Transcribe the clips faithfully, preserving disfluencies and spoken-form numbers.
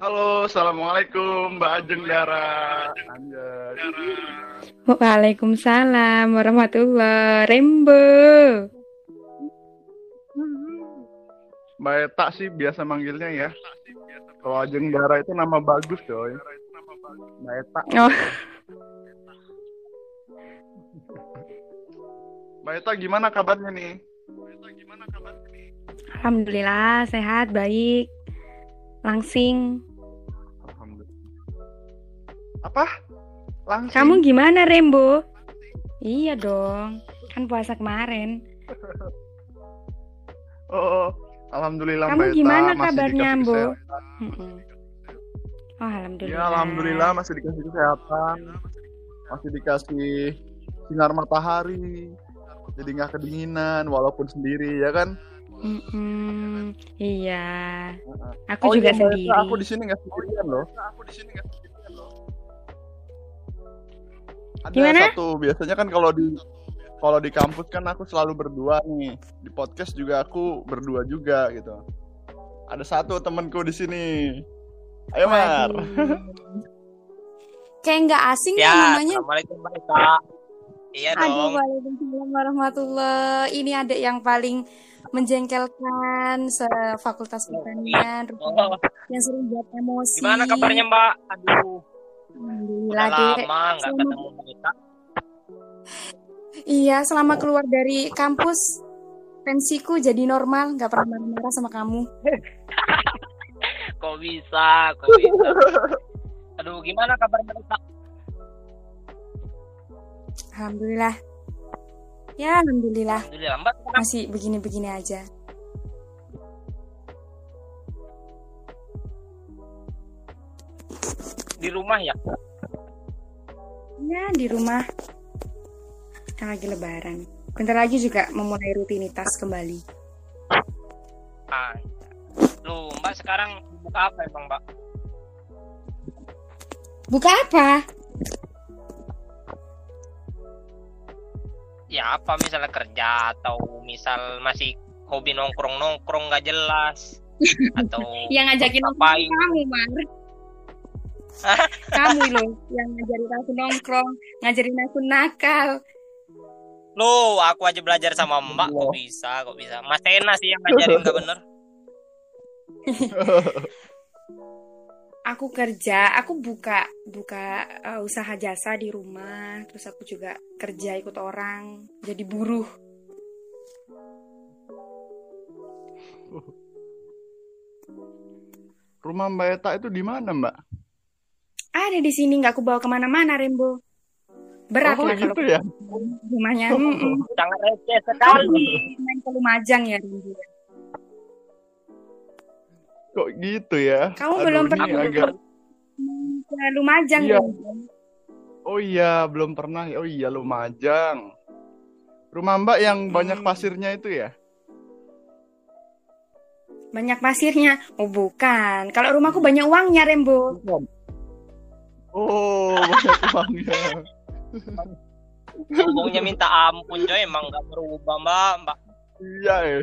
Halo, assalamualaikum Mbak Ajeng Dara. Waalaikumsalam warahmatullahi wabarakatuh. Mbak Eta sih biasa manggilnya ya. Kalau Ajeng Dara itu nama bagus coy. Mbak Eta. Oh. Mbak Eta gimana kabarnya nih? Mbak Eta gimana kabarnya nih? Alhamdulillah sehat, baik. Langsing. Alhamdulillah. Apa? Langsing. Kamu gimana, Rembo? Langsing. Iya dong. Kan puasa kemarin. Oh, oh. Alhamdulillah. Kamu Mbak Eta, gimana kabarnya, Mbo? Oh, alhamdulillah. Ya, alhamdulillah masih dikasih kesehatan. Masih dikasih sinar matahari. Jadi enggak kedinginan walaupun sendiri, ya kan? Mm-mm. Iya. Aku oh, juga iya, sendiri. Aku di sini nggak sendirian loh. Aku di sini nggak sendirian loh. Ada gimana? Satu biasanya kan kalau di kalau di kampus kan aku selalu berdua nih. Di podcast juga aku berdua juga gitu. Ada satu temanku di sini. Ayo Mar. Kayak nggak asing ya, kan namanya. Assalamualaikum Mbak Eta. Iya dong. Waalaikumsalam warahmatullahi. Ini adik yang paling menjengkelkan sefakultas pertanian oh. Yang sering buat emosi. Gimana kabarnya Mbak? Aduh, udah lama nggak ketemu kita. Iya, selama keluar dari kampus tensiku jadi normal, nggak pernah marah-marah sama kamu. Kok bisa? Kok bisa? Aduh, gimana kabarnya Mbak? Alhamdulillah. Ya, alhamdulillah. Alhamdulillah Mbak, masih begini-begini aja. Di rumah ya? Ya, di rumah. Kan lagi lebaran. Bentar lagi juga memulai rutinitas kembali. Ah. Loh, Mbak sekarang buka apa emang, Mbak? Buka apa? Ya apa misalnya kerja atau misal masih hobi nongkrong-nongkrong nggak jelas atau yang ngajakin nongkrong kamu Mar. Kamu loh yang ngajarin aku nongkrong, ngajarin aku nakal. Loh, aku aja belajar sama Mbak kok bisa, kok bisa. Mas Tena sih yang ngajarin nggak bener. Aku kerja, aku buka buka uh, usaha jasa di rumah, terus aku juga kerja ikut orang, jadi buruh. Rumah Mbak Eta itu di mana, Mbak? Ada di sini, nggak aku bawa kemana-mana, Rembo. Berat oh, lah gitu kalau ya? Rumahnya. Sangat receh sekali. Main ke Lumajang ya, Rembo. Kok gitu ya? Kamu aduh, belum pernah agak... ke Lumajang ya? Oh iya, belum pernah. Oh iya, Lumajang. Rumah Mbak yang hmm. banyak pasirnya itu ya? Banyak pasirnya? Oh bukan. Kalau rumahku banyak uangnya, Rembo. Bukan. Oh, banyak uangnya. Ngomongnya minta ampun, coy. Emang gak berubah, Mbak. Mbak. Iya ya.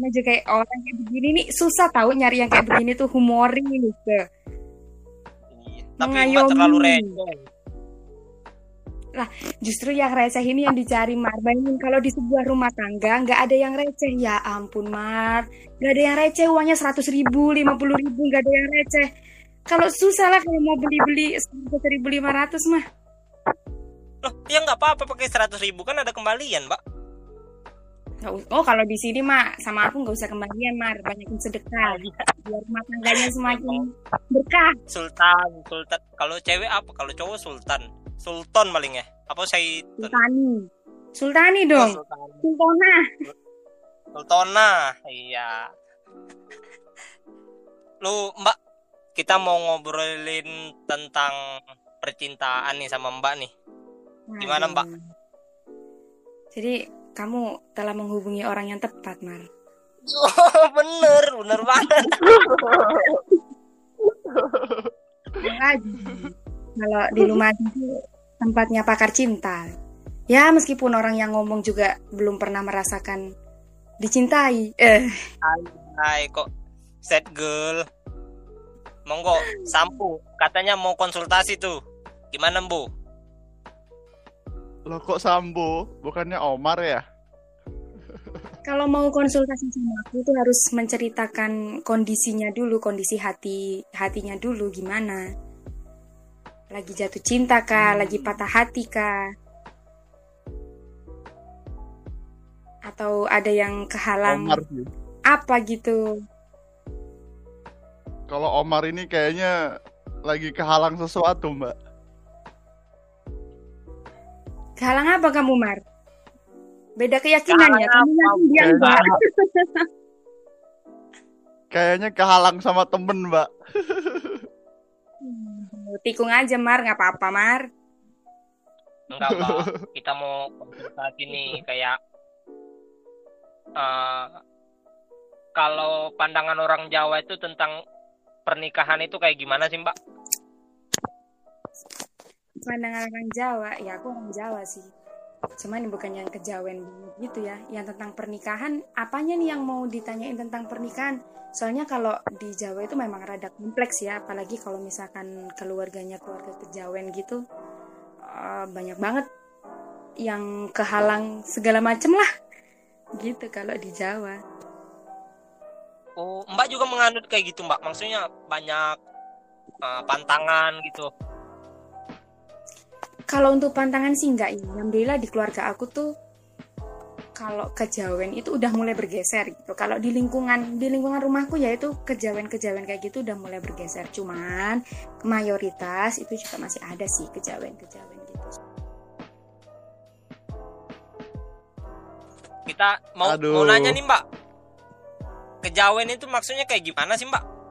Nah, juga kayak orang kayak begini nih susah tahu nyari yang kayak begini tuh humoris gitu. Iya, tapi enggak terlalu receh. Lah, justru yang receh ini yang dicari Mar. Bayangin kalau di sebuah rumah tangga enggak ada yang receh. Ya ampun Mar. Enggak ada yang receh, uangnya seratus ribu, lima puluh ribu enggak ada yang receh. Kalau susah lah kalau mau beli-beli seribu lima ratus mah. Loh, ya enggak apa-apa pakai seratus ribu kan ada kembalian, Mbak. Oh kalau di sini mak sama aku nggak usah kembalian Mar, banyakin sedekah biar rumah tangganya semakin berkah. Sultan, Sultan. Kalau cewek apa? Kalau cowok Sultan, Sultan malingnya. Apa saya? Sultani, Sultani dong. Oh, Sultani. Sultona. Sultona, iya. Lu Mbak, kita mau ngobrolin tentang percintaan nih sama Mbak nih. Gimana Mbak? Jadi kamu telah menghubungi orang yang tepat, Mar. Oh, bener, bener banget. Kalau di Lumajang tempatnya pakar cinta. Ya, meskipun orang yang ngomong juga belum pernah merasakan dicintai. Eh, ay, ay, kok sad girl. Monggo, Sambu katanya mau konsultasi tuh. Gimana, Bu? Loh kok Sambu? Bukannya Omar ya? Kalau mau konsultasi sama aku tuh harus menceritakan kondisinya dulu, kondisi hati hatinya dulu gimana. Lagi jatuh cinta kah, lagi patah hati kah? Atau ada yang kehalang Omar, apa gitu? Kalau Omar ini kayaknya lagi kehalang sesuatu, Mbak. Kehalang apa kamu, Mar? Beda keyakinan ya, kamu yakin dia enggak? Kayaknya kehalang sama temen, Mbak. Tikung aja, Mar, nggak apa-apa, Mar. Enggak, Mbak. Kita mau saat ini kayak uh, kalau pandangan orang Jawa itu tentang pernikahan itu kayak gimana sih, Mbak? Pandangan orang Jawa, ya aku orang Jawa sih. Cuman bukan yang kejawen gitu ya. Yang tentang pernikahan, apanya nih yang mau ditanyain tentang pernikahan? Soalnya kalau di Jawa itu memang rada kompleks ya. Apalagi kalau misalkan keluarganya keluarga kejawen gitu, uh, banyak banget yang kehalang segala macem lah. Gitu kalau di Jawa. Oh, Mbak juga menganut kayak gitu, Mbak? Maksudnya banyak uh, pantangan gitu? Kalau untuk pantangan sih enggak ya. Alhamdulillah di keluarga aku tuh kalau kejawen itu udah mulai bergeser gitu. Kalau di lingkungan di lingkungan rumahku ya itu kejawen-kejawen kayak gitu udah mulai bergeser. Cuman mayoritas itu juga masih ada sih kejawen-kejawen gitu. Kita mau, mau nanya nih, Mbak. Kejawen itu maksudnya kayak gimana sih, Mbak?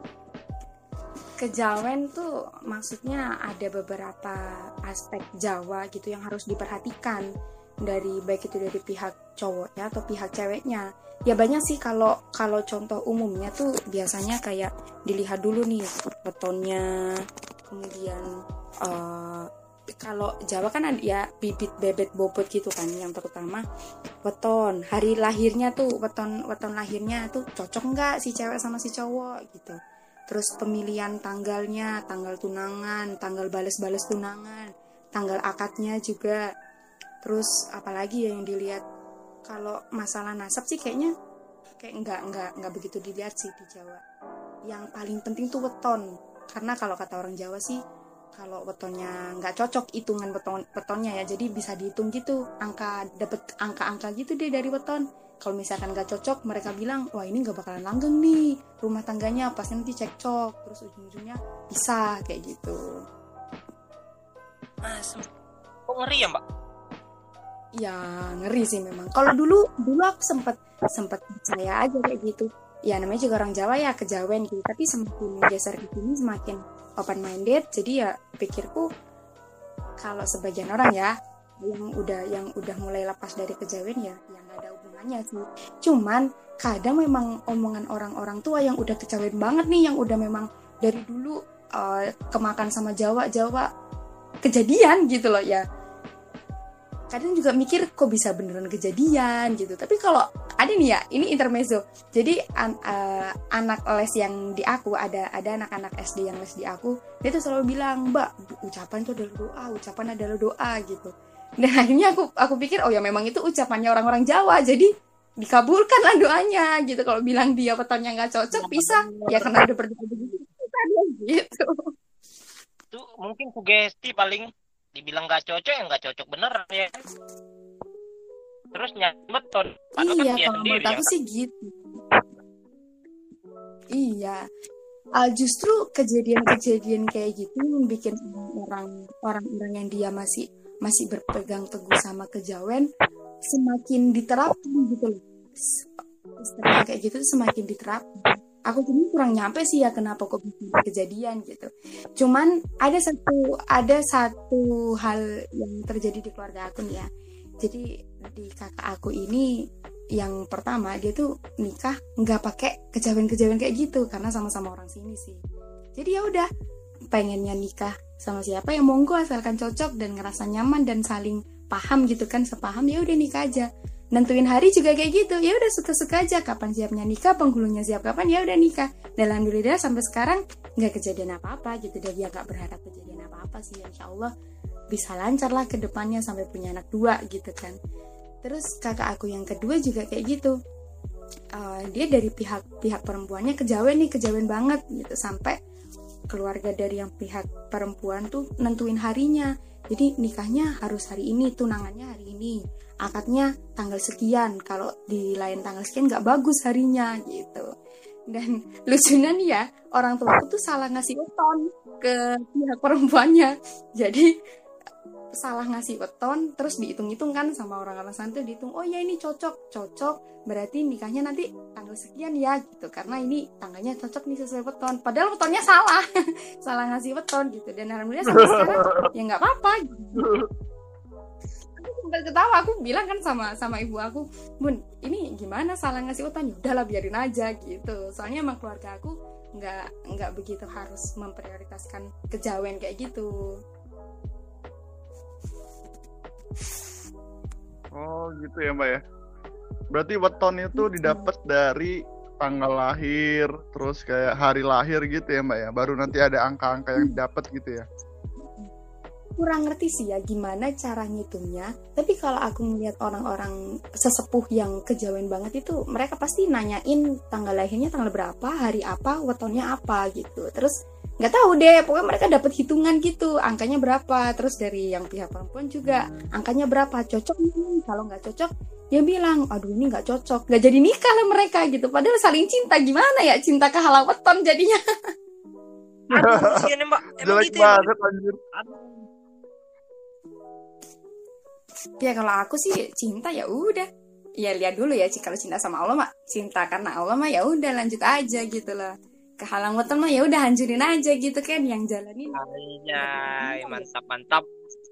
Kejawen tuh maksudnya ada beberapa aspek Jawa gitu yang harus diperhatikan dari baik itu dari pihak cowoknya atau pihak ceweknya. Ya banyak sih, kalau kalau contoh umumnya tuh biasanya kayak dilihat dulu nih wetonnya, kemudian uh, kalau Jawa kan ada ya bibit bebet bobot gitu kan, yang terutama weton, hari lahirnya tuh weton weton lahirnya tuh cocok nggak si cewek sama si cowok gitu. Terus pemilihan tanggalnya, tanggal tunangan, tanggal balas-balas tunangan, tanggal akadnya juga. Terus apalagi ya yang dilihat, kalau masalah nasab sih kayaknya kayak enggak enggak enggak begitu dilihat sih di Jawa. Yang paling penting tuh weton, karena kalau kata orang Jawa sih kalau wetonnya enggak cocok hitungan weton wetonnya ya, jadi bisa dihitung gitu, angka dapat angka-angka gitu deh dari weton. Kalau misalkan gak cocok, mereka bilang, wah ini gak bakalan langgeng nih, rumah tangganya pasti nanti cekcok, terus ujung-ujungnya pisah, kayak gitu. Mas, kok ngeri ya, Mbak? Ya, ngeri sih memang. Kalau dulu, dulu aku sempet, sempet percaya aja kayak gitu. Ya, namanya juga orang Jawa ya, kejawen gitu. Tapi semakin geser begini, semakin open-minded, jadi ya pikirku, kalau sebagian orang ya, yang udah yang udah mulai lepas dari kejawen ya, yang gak ada hubungannya sih. Cuman kadang memang omongan orang-orang tua yang udah kejawen banget nih, yang udah memang dari dulu uh, kemakan sama Jawa-Jawa kejadian gitu loh ya. Kadang juga mikir kok bisa beneran kejadian gitu. Tapi kalau ada nih ya, ini intermezzo. Jadi an- uh, anak les yang di aku, ada ada anak-anak S D yang les di aku, dia tuh selalu bilang, "Mbak, ucapan itu adalah doa, ucapan adalah doa" gitu. Dan akhirnya aku aku pikir, oh ya memang itu ucapannya orang-orang Jawa, jadi dikabulkanlah doanya gitu. Kalau bilang dia petanya nggak cocok, bisa ya karena udah berdoa begitu gitu. Itu mungkin sugesti, paling dibilang nggak cocok ya nggak cocok beneran ya, terus nyambet ton. Iya, kalau menurut aku sih gitu. Iya. Uh, justru kejadian-kejadian kayak gitu yang bikin orang orang-orang yang dia masih masih berpegang teguh sama kejawen semakin diterapkan gitu loh. Setelah kayak gitu semakin diterapkan. Aku jadi kurang nyampe sih ya kenapa kok bisa kejadian gitu. Cuman ada satu ada satu hal yang terjadi di keluarga aku nih ya. Jadi di kakak aku ini yang pertama dia tuh nikah nggak pakai kejawen-kejawen kayak gitu karena sama-sama orang sini sih. Jadi ya udah, pengennya nikah sama siapa ya monggo, asalkan cocok dan ngerasa nyaman dan saling paham gitu kan, sepaham ya udah nikah aja. nentuin hari juga kayak gitu. Ya udah suka-suka aja, kapan siapnya nikah, penghulunya siap kapan ya udah nikah. Dan alhamdulillah sampai sekarang nggak kejadian apa-apa gitu. Dan dia nggak berharap kejadian apa-apa sih. Insya Allah bisa lancar lah ke depannya sampai punya anak dua gitu kan. Terus kakak aku yang kedua juga kayak gitu. Uh, dia dari pihak pihak perempuannya kejawen nih, kejawen banget gitu, sampai keluarga dari yang pihak perempuan tuh nentuin harinya. Jadi nikahnya harus hari ini, tunangannya hari ini, akadnya tanggal sekian. Kalau di lain tanggal sekian nggak bagus harinya gitu. Dan lucunya nih ya, orang tua aku tuh salah ngasih weton ke pihak perempuannya. Jadi salah ngasih weton, terus dihitung-hitung kan sama orang-orang santai, dihitung, oh ya ini cocok, cocok berarti nikahnya nanti tanggal sekian ya gitu, karena ini tanggalnya cocok nih sesuai weton, padahal wetonnya salah salah ngasih weton gitu. Dan alhamdulillah sampai sekarang ya nggak apa-apa gitu. Aku sempat ketawa, aku bilang kan sama sama ibu aku, bun ini gimana salah ngasih weton, udahlah biarin aja gitu, soalnya emang keluarga aku nggak nggak begitu harus memprioritaskan kejawen kayak gitu. Oh gitu ya Mbak ya. Berarti weton itu didapat dari tanggal lahir, terus kayak hari lahir gitu ya Mbak ya. Baru nanti ada angka-angka yang didapat gitu ya. Kurang ngerti sih ya gimana cara ngitungnya. Tapi kalau aku melihat orang-orang sesepuh yang kejawen banget itu, mereka pasti nanyain tanggal lahirnya tanggal berapa, hari apa, wetonnya apa gitu. Terus nggak tahu deh, pokoknya mereka dapat hitungan gitu, angkanya berapa. Terus dari yang pihak perempuan juga angkanya berapa, cocok nih. Kalau nggak cocok ya bilang, aduh ini nggak cocok, nggak jadi nikah lah mereka gitu. Padahal saling cinta, gimana ya, cinta kehalang weton jadinya. Aduh, Mbak, emang gitu ya? Ya kalau aku sih cinta ya udah, ya lihat dulu ya, kalau cinta sama Allah mah, cinta karena Allah mah ya udah lanjut aja gitu lah. Kehalang weton mah ya udah hancurin aja gitu kan, yang jalanin. Ayy, mantap mantap.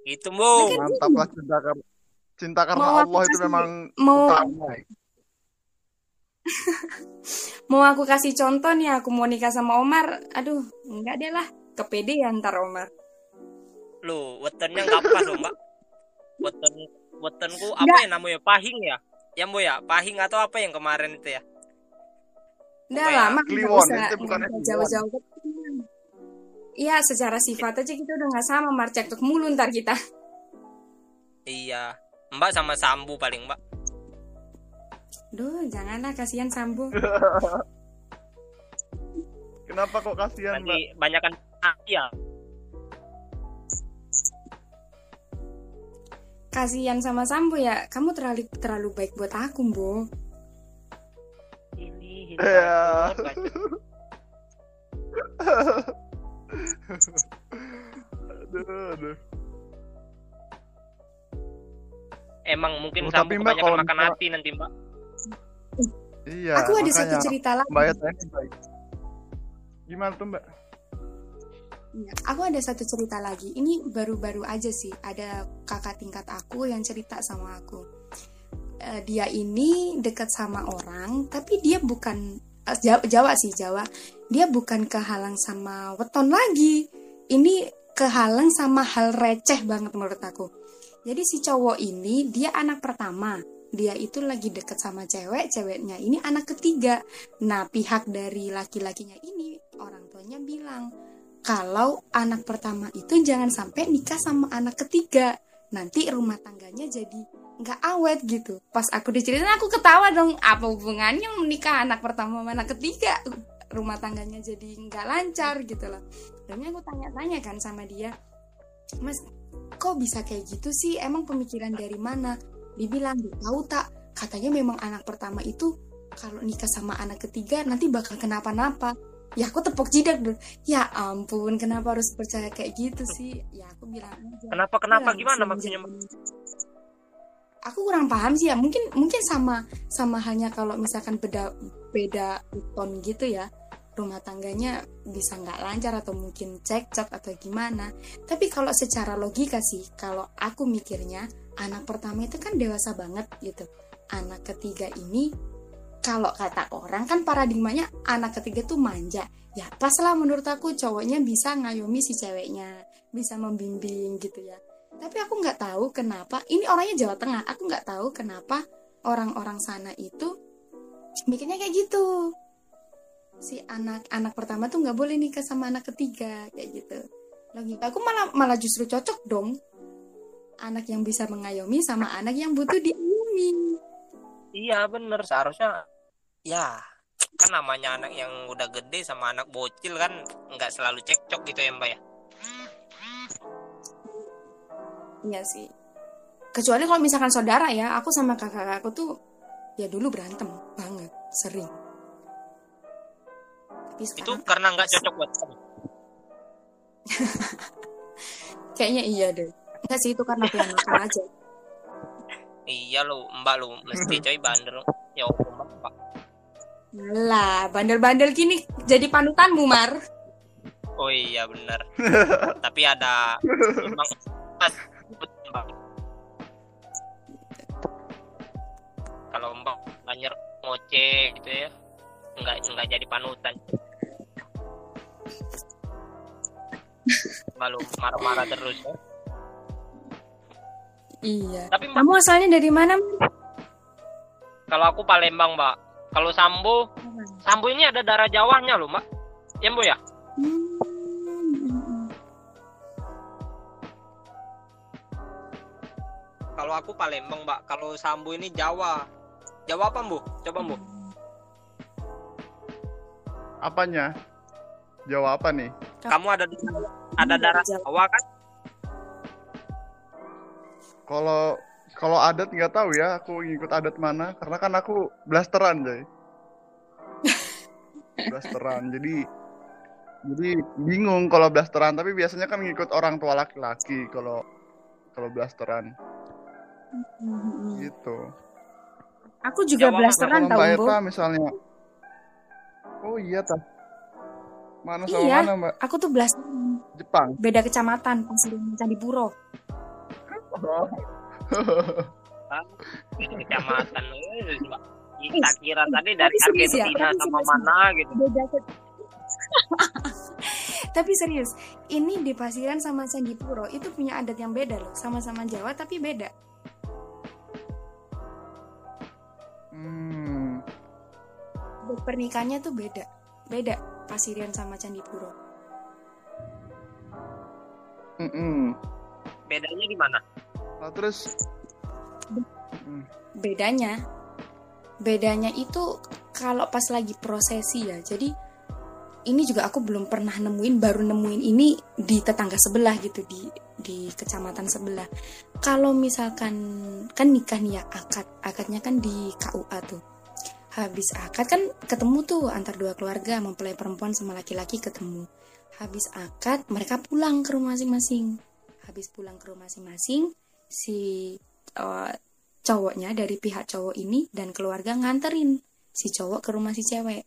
Itu Bu. Mantap lah cinta karena cinta karena Allah itu memang mau. Mau aku kasih contoh nih, aku mau nikah sama Omar. Aduh, enggak deh lah. Kepedean ntar Omar. Loh, wetonnya kapan dong, Mbak? Weton wetonku apa ya namanya? Pahing ya? Ya Bu ya, pahing atau apa yang kemarin itu ya? Udah lama kita usah jauh-jauh. Iya, secara sifat aja kita udah gak sama, Mar, cekcok mulu ntar kita. Iya, Mbak sama Sambu paling Mbak. Duh, janganlah, kasihan Sambu. Kenapa kok kasihan Mbak? Banyakan ah, iya. Kasihan sama Sambu ya, kamu terlalu terlalu baik buat aku, Bu. Ya. aduh, aduh. Emang mungkin oh, Sambu kebanyakan makan mbak... hati nanti Mbak. Iya. Aku ada satu cerita lagi. Mbak Eta ini baik. Gimana tuh Mbak? Ya, aku ada satu cerita lagi. Ini baru-baru aja sih. Ada kakak tingkat aku yang cerita sama aku. Dia ini dekat sama orang, tapi dia bukan Jawa, Jawa sih Jawa. Dia bukan kehalang sama weton lagi. Ini kehalang sama hal receh banget menurut aku. Jadi si cowok ini dia anak pertama. Dia itu lagi deket sama cewek, ceweknya ini anak ketiga. Nah pihak dari laki-lakinya ini orang tuanya bilang kalau anak pertama itu jangan sampai nikah sama anak ketiga. Nanti rumah tangganya jadi nggak awet gitu. Pas aku diceritain aku ketawa dong, apa hubungannya menikah anak pertama sama anak ketiga, rumah tangganya jadi nggak lancar gitu loh. Akhirnya aku tanya-tanya kan sama dia, mas kok bisa kayak gitu sih, emang pemikiran dari mana? Dibilang, tahu tak, katanya memang anak pertama itu kalau nikah sama anak ketiga nanti bakal kenapa-napa. Ya aku tepuk jidat dulu, ya ampun kenapa harus percaya kayak gitu sih. Ya aku bilang kenapa-kenapa gimana maksudnya? Aku kurang paham sih ya, mungkin mungkin sama sama halnya kalau misalkan beda beda weton gitu ya, rumah tangganya bisa nggak lancar atau mungkin cekcok atau gimana. Tapi kalau secara logika sih, kalau aku mikirnya anak pertama itu kan dewasa banget gitu, anak ketiga ini kalau kata orang kan paradigmanya anak ketiga tuh manja. Ya pas lah menurut aku cowoknya bisa ngayomi si ceweknya, bisa membimbing gitu ya. Tapi aku nggak tahu kenapa, ini orangnya Jawa Tengah, aku nggak tahu kenapa orang-orang sana itu bikinnya kayak gitu. Si anak-anak pertama tuh nggak boleh nikah sama anak ketiga, kayak gitu. Logika aku malah malah justru cocok dong. Anak yang bisa mengayomi sama anak yang butuh diayomi. Iya bener, seharusnya ya kan namanya anak yang udah gede sama anak bocil kan nggak selalu cekcok gitu ya Mbak ya. Iya sih. Kecuali kalau misalkan saudara ya, aku sama kakak aku tuh ya dulu berantem banget, sering. Itu karena nggak cocok buat kamu? Kayaknya iya deh. Enggak sih, itu karena pilihan makan aja. Iya lo, Mbak lo mesti coy bandel. Ya Mbak. Lah, bandel-bandel gini jadi panutanmu, Mar. Oh iya benar. Tapi ada memang kalau Mbak banyak ngoceh gitu ya. Enggak enggak jadi panutan. Malu marah-marah terus ya. Iya. Tapi Mbak, kamu asalnya dari mana? Kalau aku Palembang, Mbak. Kalau Sambu, hmm. Sambu ini ada darah Jawanya loh, Mbak. Ya, Bu ya? Hmm. Kalau aku Palembang, Mbak. Kalau Sambu ini Jawa. Jawa apa, Bu? Coba, Bu. Apanya? Jawa apa nih? Kamu ada ada darah Jawa kan? Kalau kalau adat nggak tahu ya, aku ngikut adat mana, karena kan aku blasteran jadi, blasteran jadi jadi bingung kalau blasteran, tapi biasanya kan ngikut orang tua laki-laki kalau kalau blasteran, gitu. Aku juga Jawa blasteran tahu Mbak Eta misalnya. Oh iya tak? Mana sama iya, mana Mbak? Aku tuh blasteran. Jepang. Beda kecamatan, Pasirian Candipuro. Kecamatan kita kira tadi dari Argentina sama mana gitu. Tapi serius, ini di Pasirian sama Candipuro itu punya adat yang beda loh, sama-sama Jawa tapi beda. Hmm. Pernikahannya tuh beda, beda Pasirian sama Candipuro. Hmm. Bedanya gimana? Nah, terus hmm. bedanya bedanya itu kalau pas lagi prosesi ya. Jadi ini juga aku belum pernah nemuin, baru nemuin ini di tetangga sebelah gitu, di di kecamatan sebelah. Kalau misalkan kan nikah nih ya, akad akadnya kan di K U A tuh. Habis akad kan ketemu tuh antar dua keluarga, mempelai perempuan sama laki-laki ketemu. Habis akad mereka pulang ke rumah masing-masing. Habis pulang ke rumah masing-masing, si uh, cowoknya dari pihak cowok ini dan keluarga nganterin si cowok ke rumah si cewek.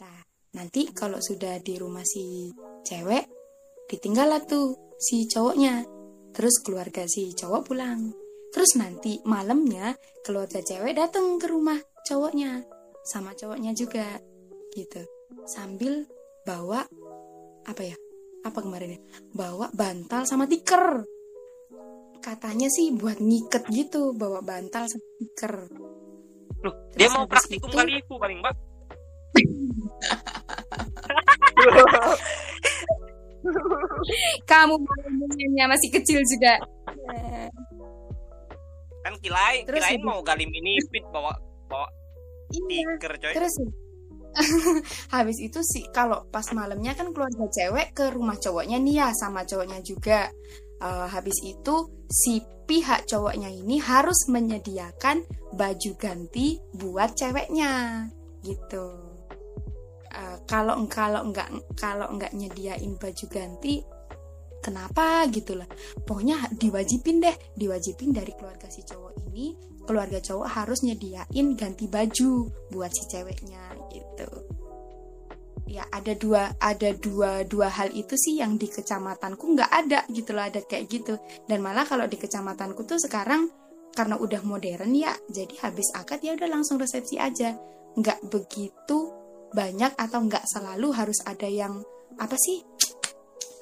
Nah, nanti kalau sudah di rumah si cewek, ditinggal lah tuh si cowoknya. Terus keluarga si cowok pulang. Terus nanti malamnya keluarga cewek datang ke rumah cowoknya sama cowoknya juga gitu. Sambil bawa apa ya? Apa kemarin ya? Bawa bantal sama tikar. Katanya sih buat ngiket gitu, bawa bantal stiker. Loh, terus dia mau praktikum itu... kali itu paling, Mbak. Kamu mainnya masih kecil juga. Kan kilai, terus kilain itu... mau gali mini fit bawa bawa stiker, coy. Terus habis itu sih kalau pas malamnya kan keluarga cewek ke rumah cowoknya nih ya, sama cowoknya juga. Uh, habis itu si pihak cowoknya ini harus menyediakan baju ganti buat ceweknya gitu. Uh, kalau kalau nggak kalau nggak nyediain baju ganti, kenapa gitulah? Pokoknya diwajibin deh, diwajibin dari keluarga si cowok ini, keluarga cowok harus nyediain ganti baju buat si ceweknya gitu. Ya ada dua ada dua dua hal itu sih yang di kecamatanku nggak ada gitu loh, ada kayak gitu. Dan malah kalau di kecamatanku tuh sekarang karena udah modern ya, jadi habis akad ya udah langsung resepsi aja, nggak begitu banyak atau nggak selalu harus ada yang apa sih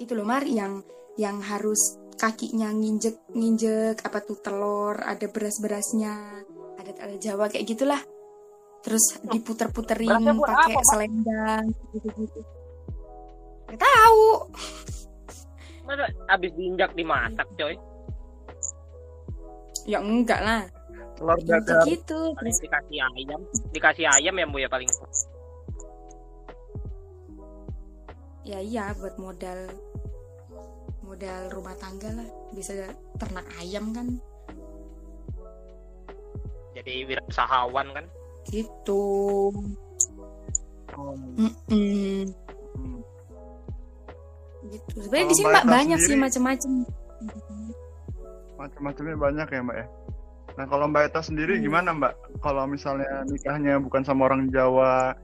itu loh Mar, yang yang harus kakinya nginjek nginjek apa tuh telur, ada beras berasnya, ada adat adat Jawa kayak gitulah. Terus diputer-puterin pakai selendang gitu-gitu. Nggak tahu. Masa abis diinjak dimasak coy? Ya enggak lah. Telur dadar gitu. Terus dikasih ayam, dikasih ayam ya Bu ya paling. Ya iya buat modal modal rumah tangga lah, bisa ternak ayam kan. Jadi wirausahawan kan? Gitu. Oh. Mm-mm. Hmm. Gitu. Sebenarnya di sini Mbak banyak sendiri, sih macam-macam. Macam-macamnya banyak ya Mbak ya. Nah kalau Mbak Eta sendiri hmm. gimana Mbak? Kalau misalnya nikahnya bukan sama orang Jawa,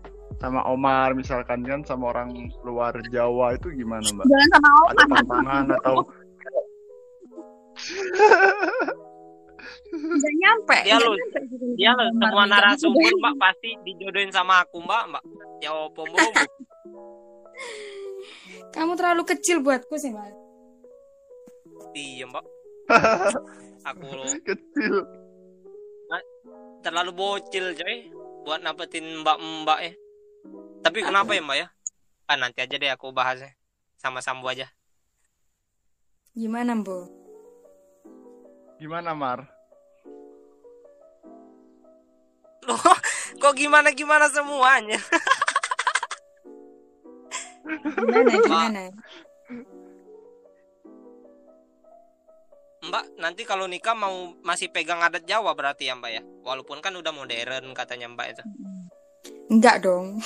sama Omar misalkan kan, sama orang luar Jawa itu gimana Mbak? Jangan sama Omar. Ada tantangan atau? Nggak nyampe. Dia lu, dia lu semua narasumber Mbak pasti dijodohin sama aku Mbak, Mbak. Ya opo Mbak. Kamu terlalu kecil buatku sih Mbak. Iya Mbak. Aku lo kecil, terlalu bocil coy buat napetin mbak-mbak ya. Tapi kenapa ya Mbak ya? Ah nanti aja deh aku bahasnya sama Sambu aja. Gimana Mbo? Gimana Mar? Loh, kok gimana gimana semuanya? Gimana gimana? Mbak, nanti kalau nikah mau masih pegang adat Jawa berarti ya Mbak ya? Walaupun kan udah modern katanya Mbak itu. Enggak dong.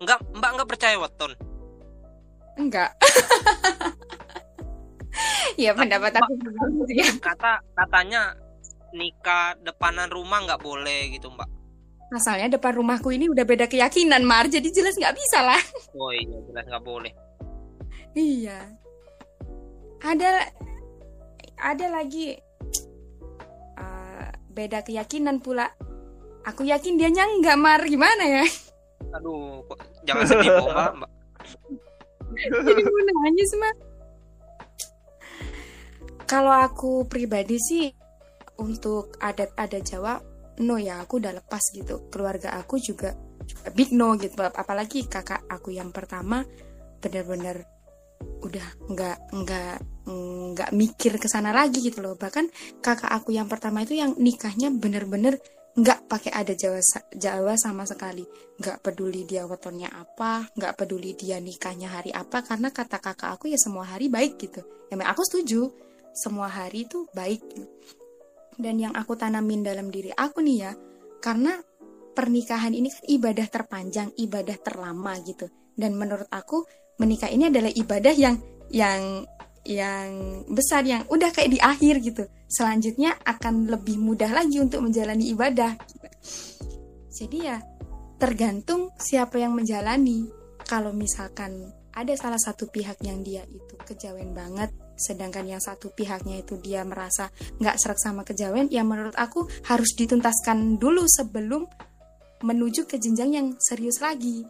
Enggak, Mbak enggak percaya weton? Enggak. Ya pendapat aku. Kata katanya nikah depanan rumah enggak boleh gitu Mbak. Asalnya depan rumahku ini udah beda keyakinan Mar, jadi jelas enggak bisa lah. Oh iya, jelas enggak boleh. Iya. Ada ada lagi uh, beda keyakinan pula. Aku yakin dia nyanggak Mar, gimana ya? Aduh, kok jangan sedih Mbak, Mbak. Jadi mau nangis Mbak. Kalau aku pribadi sih untuk adat-adat Jawa, no ya, aku udah lepas gitu. Keluarga aku juga, juga big no gitu. Apalagi kakak aku yang pertama benar-benar udah nggak nggak nggak mikir kesana lagi gitu loh. Bahkan kakak aku yang pertama itu yang nikahnya bener-bener nggak pakai adat Jawa Jawa sama sekali. Nggak peduli dia wetonnya apa, nggak peduli dia nikahnya hari apa, karena kata kakak aku ya semua hari baik gitu. Emang aku setuju, semua hari itu baik. Dan yang aku tanamin dalam diri aku nih ya, karena pernikahan ini kan ibadah terpanjang, ibadah terlama gitu. Dan menurut aku menikah ini adalah ibadah yang yang yang besar, yang udah kayak di akhir gitu. Selanjutnya akan lebih mudah lagi untuk menjalani ibadah. Jadi ya tergantung siapa yang menjalani. Kalau misalkan ada salah satu pihak yang dia itu kejawen banget, sedangkan yang satu pihaknya itu dia merasa gak seret sama kejawen, ya menurut aku harus dituntaskan dulu sebelum menuju ke jenjang yang serius lagi.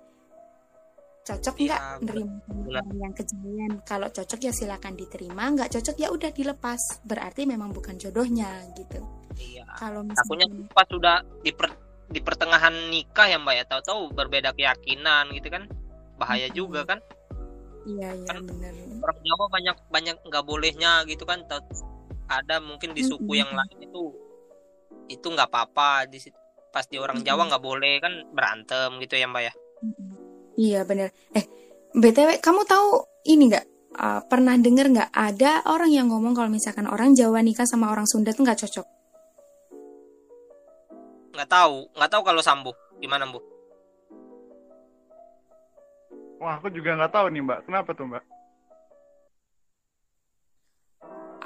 Cocok nggak ya, nerima yang kejadian? Kalau cocok ya silakan diterima, nggak cocok ya udah dilepas. Berarti memang bukan jodohnya gitu. Iya. Kalau misalnya pas sudah di per, di pertengahan nikah ya Mbak ya, tahu-tahu berbeda keyakinan gitu kan, bahaya hmm. juga kan? Iya iya kan, benar. Orang Jawa banyak banyak nggak bolehnya gitu kan. Ada mungkin di suku hmm. yang lain itu itu nggak apa-apa, di pas di orang hmm. Jawa nggak boleh kan, berantem gitu ya Mbak ya. Hmm. Iya benar. Eh, B T W kamu tahu ini nggak? Uh, pernah dengar nggak ada orang yang ngomong kalau misalkan orang Jawa nikah sama orang Sunda tuh nggak cocok? Nggak tahu, nggak tahu kalau Sambu gimana Bu? Wah, aku juga nggak tahu nih Mbak. Kenapa tuh Mbak?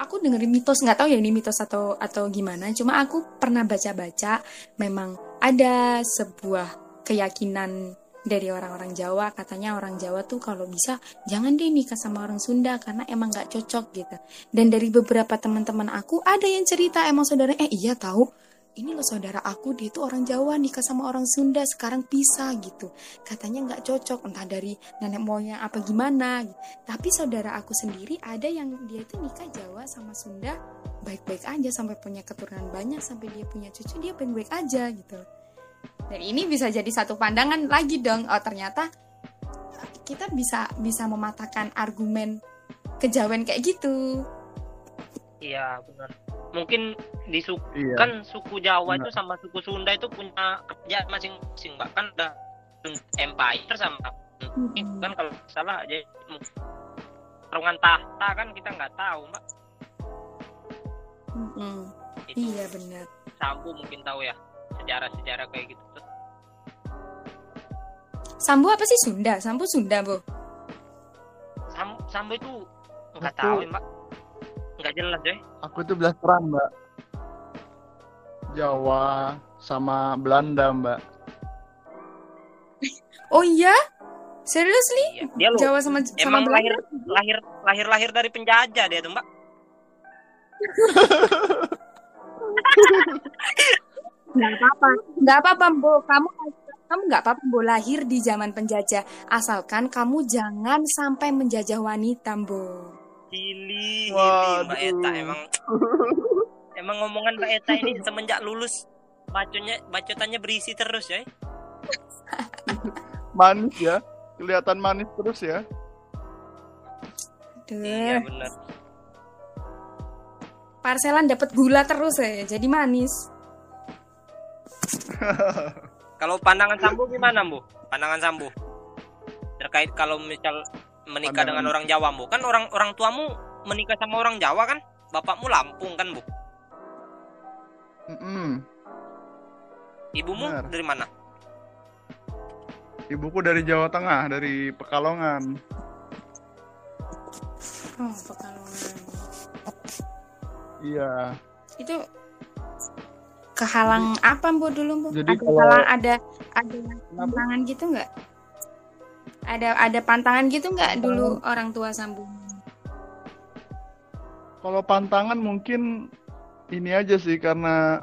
Aku dengerin mitos, nggak tahu ya ini mitos atau atau gimana. Cuma aku pernah baca-baca, memang ada sebuah keyakinan dari orang-orang Jawa, katanya orang Jawa tuh kalau bisa jangan deh nikah sama orang Sunda karena emang gak cocok gitu. Dan dari beberapa teman-teman aku ada yang cerita, emang saudara, eh iya tahu, ini loh saudara aku dia tuh orang Jawa nikah sama orang Sunda sekarang pisah gitu, katanya gak cocok, entah dari nenek moyang apa gimana. Tapi saudara aku sendiri ada yang dia tuh nikah Jawa sama Sunda baik-baik aja, sampai punya keturunan banyak, sampai dia punya cucu, dia baik-baik aja gitu. Dan ini bisa jadi satu pandangan lagi dong, oh ternyata kita bisa bisa mematahkan argumen kejawen kayak gitu. Iya benar. Mungkin di suku, iya, kan suku Jawa bener. Itu sama suku Sunda itu punya kerjaan masing-masing, bahkan ada empire sama hmm. kan kalau salah jadi pertarungan tahta kan kita nggak tahu mbak. Hmm. Iya benar. Sambu mungkin tahu ya sejarah-sejarah kayak gitu. Sambu apa sih Sunda? Sambu Sunda bu? Sam, Sambu itu nggak tahu mbak. Nggak jelas deh. Aku tuh belas peran mbak, Jawa sama Belanda mbak. Oh iya? Serius nih? Iya, Jawa sama emang sama lahir, Belanda? Lahir lahir lahir dari penjajah dia tuh mbak. Nggak apa-apa, nggak apa-apa Mbo. Kamu kamu nggak apa-apa Mbo lahir di zaman penjajah, asalkan kamu jangan sampai menjajah wanita Mbo. Hili, hili Mbak Eta emang. Emang ngomongan Mbak Eta ini semenjak lulus baconya bacotannya berisi terus ya. Manis ya, kelihatan manis terus ya. Aduh. Iya benar. Parselan dapat gula terus ya, jadi manis. Kalau pandangan Sambu gimana, Bu? Pandangan Sambu terkait kalau misal menikah Padang. Dengan orang Jawa, Bu. Kan orang orang tuamu menikah sama orang Jawa kan? Bapakmu Lampung kan, Bu? Mm-mm. Ibumu bener. Dari mana? Ibuku dari Jawa Tengah, dari Pekalongan. Oh, Pekalongan. Iya. Itu kehalang jadi, apa, Bu, dulu, Bu? Jadi ada halang, ada ada tantangan gitu enggak? Ada ada pantangan gitu nggak dulu orang tua Sambu? Kalau pantangan mungkin ini aja sih, karena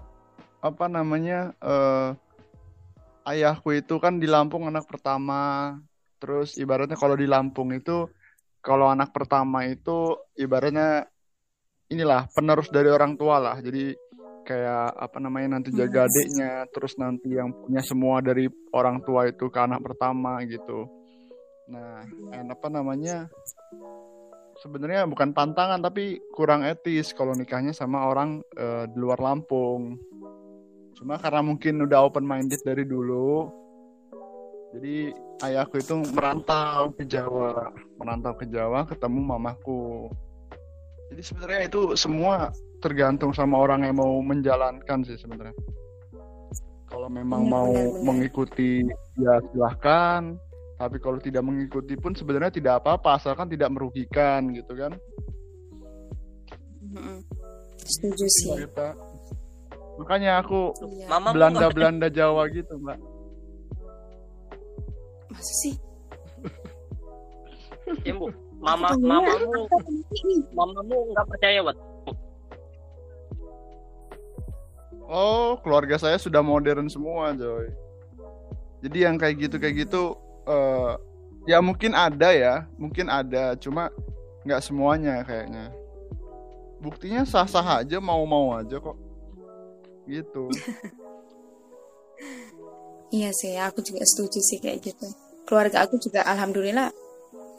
apa namanya eh, ayahku itu kan di Lampung anak pertama, terus ibaratnya kalau di Lampung itu kalau anak pertama itu ibaratnya inilah penerus dari orang tua lah, jadi kayak apa namanya nanti jaga adiknya, terus nanti yang punya semua dari orang tua itu ke anak pertama gitu. Nah, apa namanya sebenarnya bukan tantangan tapi kurang etis kalau nikahnya sama orang e, di luar Lampung. Cuma karena mungkin udah open minded dari dulu, jadi ayahku itu merantau ke Jawa, merantau ke Jawa ketemu mamaku. Jadi sebenarnya itu semua tergantung sama orang yang mau menjalankan sih sebenarnya. Kalau memang benar, mau benar. mengikuti ya silahkan. Tapi kalau tidak mengikuti pun sebenarnya tidak apa-apa, asalkan tidak merugikan gitu kan. Mm-hmm. Setuju sih. Kita. Makanya aku iya. Belanda-Belanda Jawa gitu mbak. Maksud sih? Ya bu, mama, mamamu, mamamu nggak percaya buat. Oh, keluarga saya sudah modern semua Joy. Jadi yang kayak gitu kayak gitu. Uh, ya mungkin ada ya, mungkin ada, cuma nggak semuanya kayaknya. Buktinya sah-sah aja, mau-mau aja kok, gitu. Iya sih, aku juga setuju sih kayak gitu. Keluarga aku juga alhamdulillah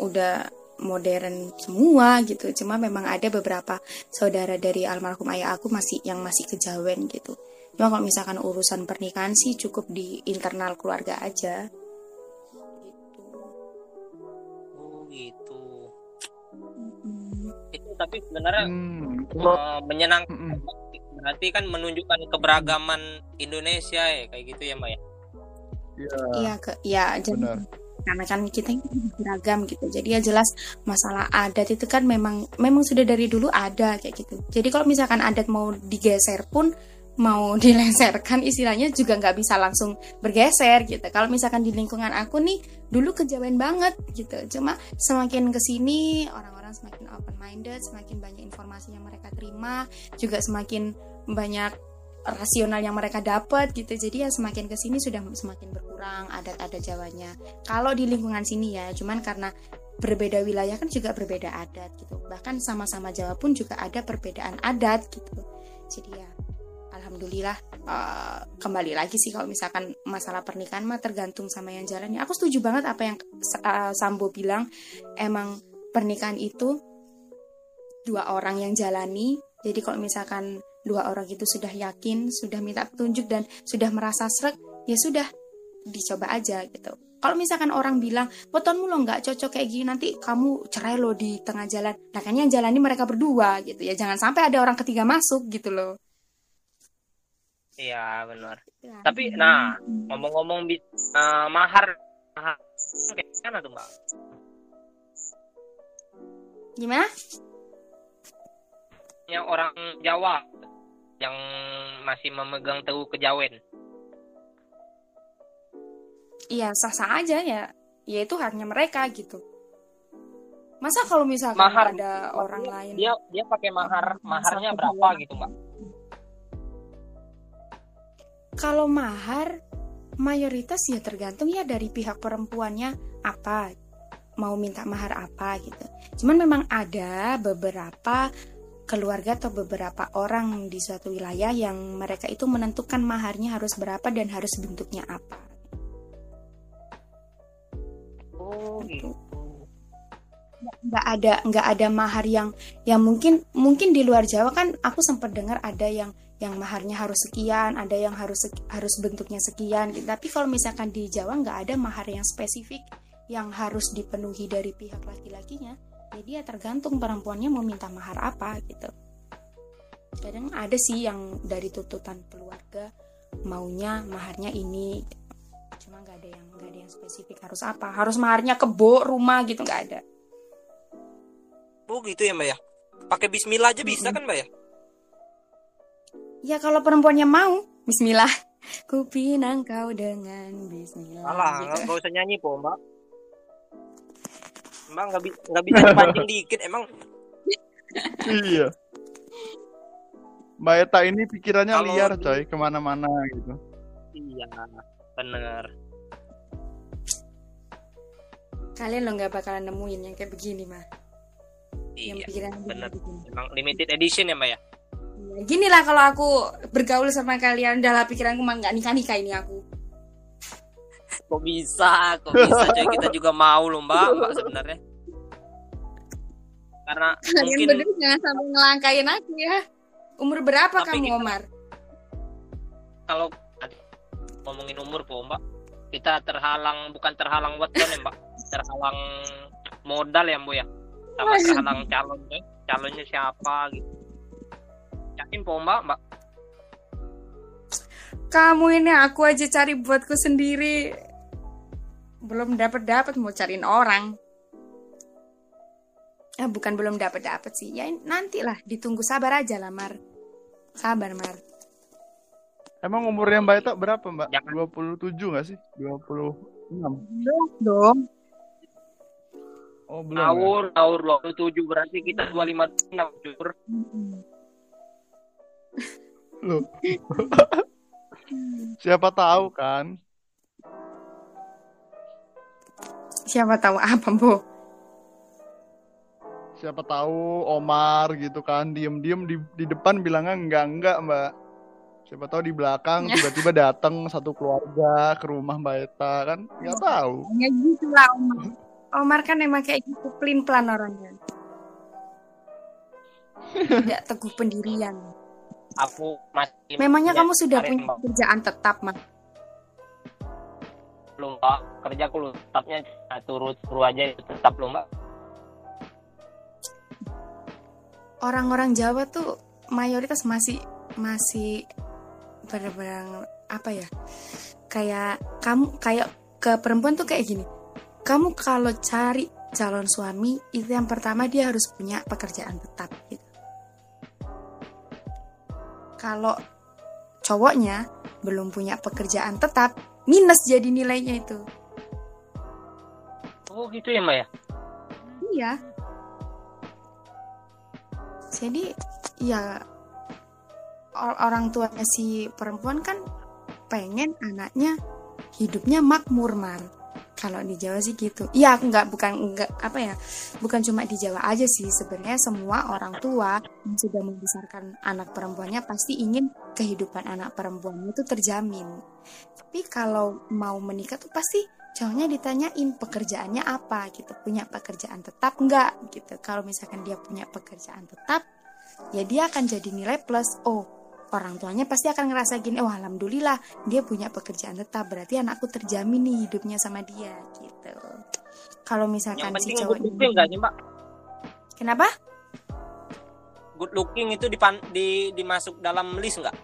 udah modern semua gitu. Cuma memang ada beberapa saudara dari almarhum ayah aku masih yang masih kejawen gitu. Cuma kalau misalkan urusan pernikahan sih cukup di internal keluarga aja. Gitu mm. itu tapi sebenarnya mm. uh, menyenangkan mm. berarti kan menunjukkan keberagaman Indonesia ya kayak gitu ya mbak ya. Iya iya benar, karena kan kita beragam gitu, jadi ya jelas masalah adat itu kan memang memang sudah dari dulu ada kayak gitu. Jadi kalau misalkan adat mau digeser pun, mau dileserkan istilahnya juga nggak bisa langsung bergeser gitu. Kalau misalkan di lingkungan aku nih dulu kejawen banget gitu. Cuma semakin kesini orang-orang semakin open minded, semakin banyak informasi yang mereka terima, juga semakin banyak rasional yang mereka dapat gitu. Jadi ya semakin kesini sudah semakin berkurang adat-adat Jawanya. Kalau di lingkungan sini ya, cuman karena berbeda wilayah kan juga berbeda adat gitu, bahkan sama-sama Jawa pun juga ada perbedaan adat gitu. Jadi ya alhamdulillah uh, kembali lagi sih, kalau misalkan masalah pernikahan mah tergantung sama yang jalannya. Aku setuju banget apa yang uh, Sambo bilang, emang pernikahan itu dua orang yang jalani. Jadi kalau misalkan dua orang itu sudah yakin, sudah minta petunjuk dan sudah merasa sreg, ya sudah dicoba aja gitu. Kalau misalkan orang bilang, "Wetonmu lo nggak cocok kayak gini, nanti kamu cerai lo di tengah jalan." Nah, kan yang jalani mereka berdua gitu ya. Jangan sampai ada orang ketiga masuk gitu loh. Iya, benar. Ya, tapi bener. Nah, ngomong-ngomong uh, mahar, mahar kayaknya tuh, Mbak. Gimana? Yang orang Jawa yang masih memegang teguh kejawen. Iya, sah-sah aja ya. Ya itu haknya mereka gitu. Masa kalau misalkan mahar, ada orang dia, lain dia dia pakai mahar, maharnya berapa gitu, Mbak? Kalau mahar mayoritas ya tergantung ya dari pihak perempuannya apa, mau minta mahar apa gitu. Cuman memang ada beberapa keluarga atau beberapa orang di suatu wilayah yang mereka itu menentukan maharnya harus berapa dan harus bentuknya apa. Oh, gitu. Nggak ada nggak ada mahar yang yang mungkin mungkin di luar Jawa kan aku sempat dengar ada yang yang maharnya harus sekian, ada yang harus harus bentuknya sekian. Tapi kalau misalkan di Jawa nggak ada mahar yang spesifik yang harus dipenuhi dari pihak laki-lakinya. Jadi ya tergantung perempuannya mau minta mahar apa gitu. Kadang ada sih yang dari tuntutan keluarga maunya maharnya ini, cuma nggak ada yang nggak ada yang spesifik harus apa, harus maharnya kebo rumah gitu, nggak ada. Oh gitu ya, Mbak ya. Pakai Bismillah aja bisa mm-hmm. kan, Mbak ya? Ya kalau perempuannya mau Bismillah. Ku pinang kau dengan Bismillah. Alah, nggak gitu. Usah nyanyi po, Mbak. Emang nggak bi- bisa dipancing dikit emang. Iya. Mbak Eta ini pikirannya Halo, liar coy, kemana-mana gitu. Iya, bener. Kalian lo nggak bakalan nemuin yang kayak begini mah. Iya, yang pikiran bener. Begini. Emang limited edition ya Mbak ya. Gini lah kalau aku bergaul sama kalian, udah lah pikiranku mah nggak nikah-nikah ini aku. Kok bisa, kok bisa coy, kita juga mau loh Mbak, Mbak sebenarnya. Karena kalian mungkin bener, jangan sampai ngelangkain aku ya. Umur berapa kamu kita, Omar? Kalau ngomongin umur po Mbak, kita terhalang, bukan terhalang weton ya Mbak, terhalang modal ya Mbak ya. Sama terhalang calonnya, calonnya siapa gitu. Yakin po Mbak, Mbak? Kamu ini aku aja cari buatku sendiri belum dapat dapat mau cariin orang. Eh, bukan belum dapat dapat sih ya, nantilah ditunggu, sabar aja lah Mar, sabar Mar. Emang umurnya Mbak Eta berapa Mbak? dua puluh tujuh nggak sih? dua puluh enam Belum dong. Oh belum. Awur ya? Awur loh dua puluh tujuh berarti kita dua puluh lima enam jur. Loh. Siapa tahu kan? Siapa tahu apa, Bu? Siapa tahu Omar gitu kan, diem-diem di, di depan bilangnya enggak-enggak, Mbak. Siapa tahu di belakang tiba-tiba datang satu keluarga ke rumah Mbak Eta kan? Enggak tahu. Ya gitu lah Omar. Omar kan emang kayak gitu, pelin-pelan orangnya. Enggak teguh pendirian. Aku masih memangnya kamu sudah punya Mbak. Kerjaan tetap, Mas? Belum, Mbak. Kerja aku tetapnya turut-turut aja tetap belum, Mbak. Orang-orang Jawa tuh mayoritas masih masih berbarang apa ya? Kayak kamu kayak ke perempuan tuh kayak gini. Kamu kalau cari calon suami itu yang pertama dia harus punya pekerjaan tetap gitu. Kalau cowoknya belum punya pekerjaan tetap, minus jadi nilainya itu. Oh gitu ya Mbak ya? Iya. Jadi ya orang tuanya si perempuan kan pengen anaknya hidupnya makmur Mar. Kalau di Jawa sih gitu. Iya, enggak bukan enggak apa ya? Bukan cuma di Jawa aja sih, sebenarnya semua orang tua yang sudah membesarkan anak perempuannya pasti ingin kehidupan anak perempuannya itu terjamin. Tapi kalau mau menikah tuh pasti cowoknya ditanyain pekerjaannya apa gitu, punya pekerjaan tetap enggak gitu. Kalau misalkan dia punya pekerjaan tetap, ya dia akan jadi nilai plus. Oh, orang tuanya pasti akan ngerasa gini, oh alhamdulillah dia punya pekerjaan tetap, berarti anakku terjamin nih hidupnya sama dia gitu. Kalau misalkan si cowok good looking gak sih mbak? Kenapa? Good looking itu dipan- di dimasuk dalam list nggak?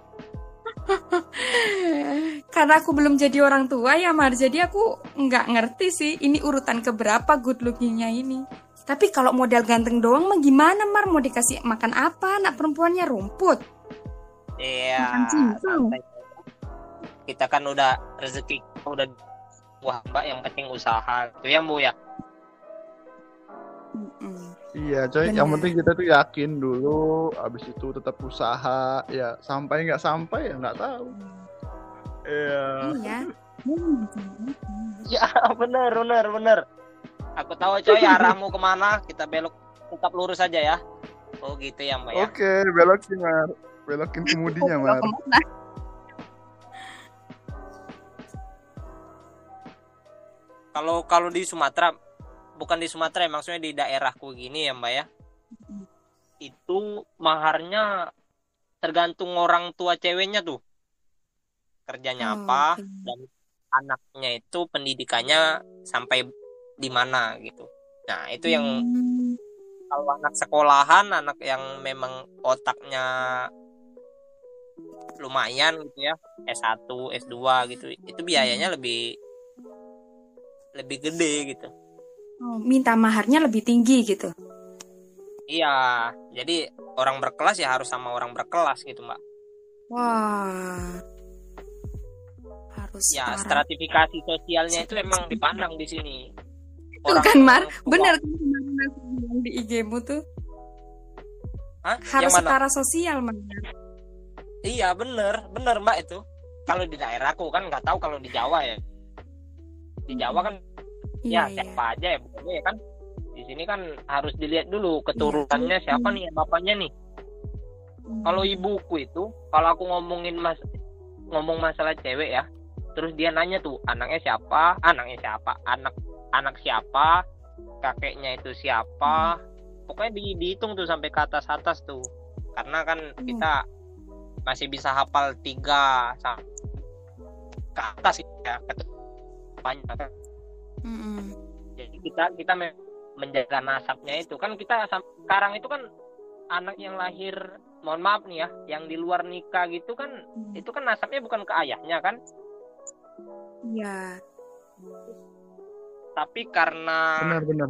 Karena aku belum jadi orang tua ya Mar, jadi aku nggak ngerti sih ini urutan keberapa good lookingnya ini. Tapi kalau model ganteng doang mah gimana Mar, mau dikasih makan apa anak perempuannya, rumput? Iya, kita kan udah rezeki udah wah mbak, yang penting usaha itu ya bu ya. Mm-mm. Iya coy, bener. Yang penting kita tuh yakin dulu, abis itu tetap usaha ya, sampai nggak sampai ya nggak tahu. Iya. Iya. Ya bener bener bener. Aku tahu coy arahmu kemana, kita belok tetap lurus aja ya. Oh gitu ya mbak ya. Oke belok sih Mar. Belokin kemudinya, Mar. Kalau kalau di Sumatera, bukan di Sumatera, maksudnya di daerahku gini ya, Mbak ya. Itu maharnya tergantung orang tua ceweknya tuh. Kerjanya oh, apa okay. Dan anaknya itu pendidikannya sampai di mana gitu. Nah, itu yang hmm. kalau anak sekolahan, anak yang memang otaknya lumayan gitu ya, S satu, S dua gitu, itu biayanya lebih lebih gede gitu. Oh, minta maharnya lebih tinggi gitu. Iya, jadi orang berkelas ya harus sama orang berkelas gitu mbak. Wah, harus. Ya, parah. Stratifikasi sosialnya itu emang dipandang di sini. Orang tuh kan Mar, benar kan di I G-mu tuh. Hah? Harus setara sosial Mar. Iya bener, bener mbak itu. Kalau di daerahku kan nggak tahu kalau di Jawa ya. Di Jawa kan iya, ya iya. Siapa aja ya bukannya ya kan. Di sini kan harus dilihat dulu keturunannya iya, siapa iya. nih bapaknya nih. Hmm. Kalau ibuku itu, kalau aku ngomongin mas ngomong masalah cewek ya, terus dia nanya tuh anaknya siapa, anaknya siapa, anak anak siapa, kakeknya itu siapa, pokoknya di, dihitung tuh sampai ke atas-atas tuh. Karena kan hmm. kita masih bisa hafal tiga ke atas ya, banyak. Mm-hmm. Jadi kita kita menjaga nasabnya itu kan, kita sekarang itu kan anak yang lahir, mohon maaf nih ya, yang di luar nikah gitu kan, mm. itu kan nasabnya bukan ke ayahnya kan? Iya. Yeah. Tapi karena benar-benar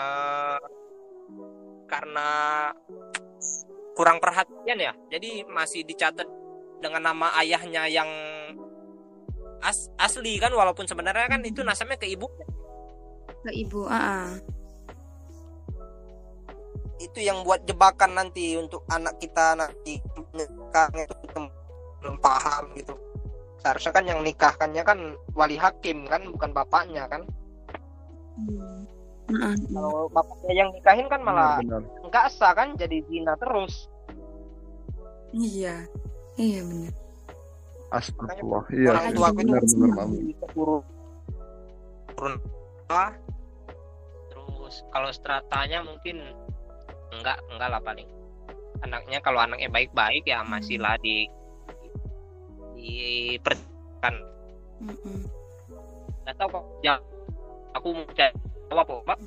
uh, karena kurang perhatian ya, jadi masih dicatat dengan nama ayahnya yang as- asli kan, walaupun sebenarnya kan itu nasabnya ke ibu. Ke ibu, uh-uh. Itu yang buat jebakan nanti untuk anak kita nanti nikah itu belum paham gitu. Seharusnya kan yang nikahkannya kan wali hakim kan, bukan bapaknya kan. Hmm. Nah, kalau bapaknya yang nikahin kan malah nggak sah kan, jadi zina terus. Iya, iya benar. Astagfirullah, iya. Orang tua aku benar benar turun apa? Terus kalau stratanya mungkin nggak nggak lah paling. Anaknya kalau anaknya baik-baik ya masihlah di dipertahankan. Nggak tahu kok. Ya, aku mau cek. Apa Pak?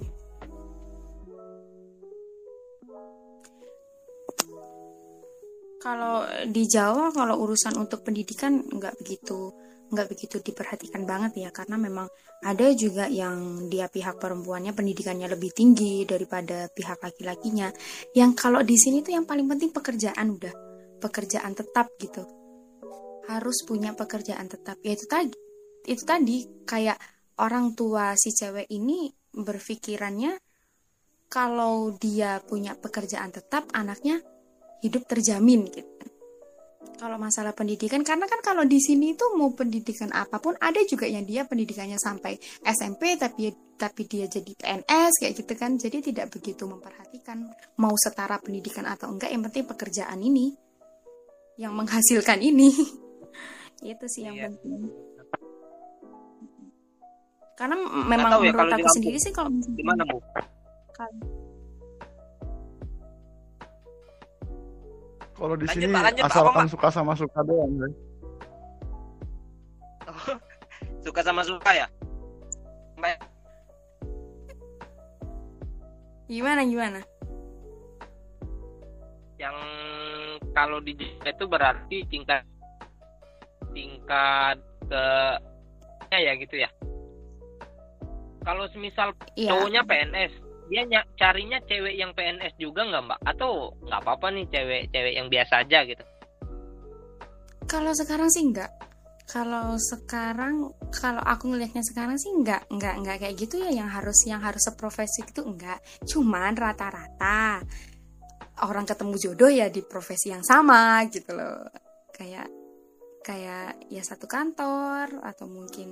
Kalau di Jawa, kalau urusan untuk pendidikan nggak begitu, nggak begitu diperhatikan banget ya, karena memang ada juga yang dia pihak perempuannya pendidikannya lebih tinggi daripada pihak laki-lakinya. Yang kalau di sini tuh yang paling penting pekerjaan udah, pekerjaan tetap gitu, harus punya pekerjaan tetap. Ya itu tadi, itu tadi kayak orang tua si cewek ini berpikirannya kalau dia punya pekerjaan tetap, anaknya hidup terjamin gitu. Kalau masalah pendidikan, karena kan kalau di sini itu mau pendidikan apapun, ada juga yang dia pendidikannya sampai S M P tapi tapi dia jadi P N S kayak gitu kan. Jadi tidak begitu memperhatikan mau setara pendidikan atau enggak, yang penting pekerjaan ini yang menghasilkan ini. Itu sih yang iya. penting. Karena memang ya, menurut aku sendiri sih kalau gimana, Bu? Kalau di lanjut, sini Pak, lanjut, asalkan Pak, suka sama suka doang, kan? Oh, suka sama suka ya? Mbak. Gimana gimana? Yang kalau di itu berarti tingkat tingkat ke ya gitu ya. Kalau semisal ya. Cowoknya P N S, dia ny- carinya cewek yang P N S juga nggak Mbak? Atau nggak apa-apa nih cewek-cewek yang biasa aja gitu? Kalau sekarang sih nggak. Kalau sekarang, kalau aku ngelihatnya sekarang sih nggak, nggak, nggak kayak gitu ya. Yang harus, yang harus seprofesi itu nggak. Cuman rata-rata orang ketemu jodoh ya di profesi yang sama gitu loh. Kayak, kayak ya satu kantor atau mungkin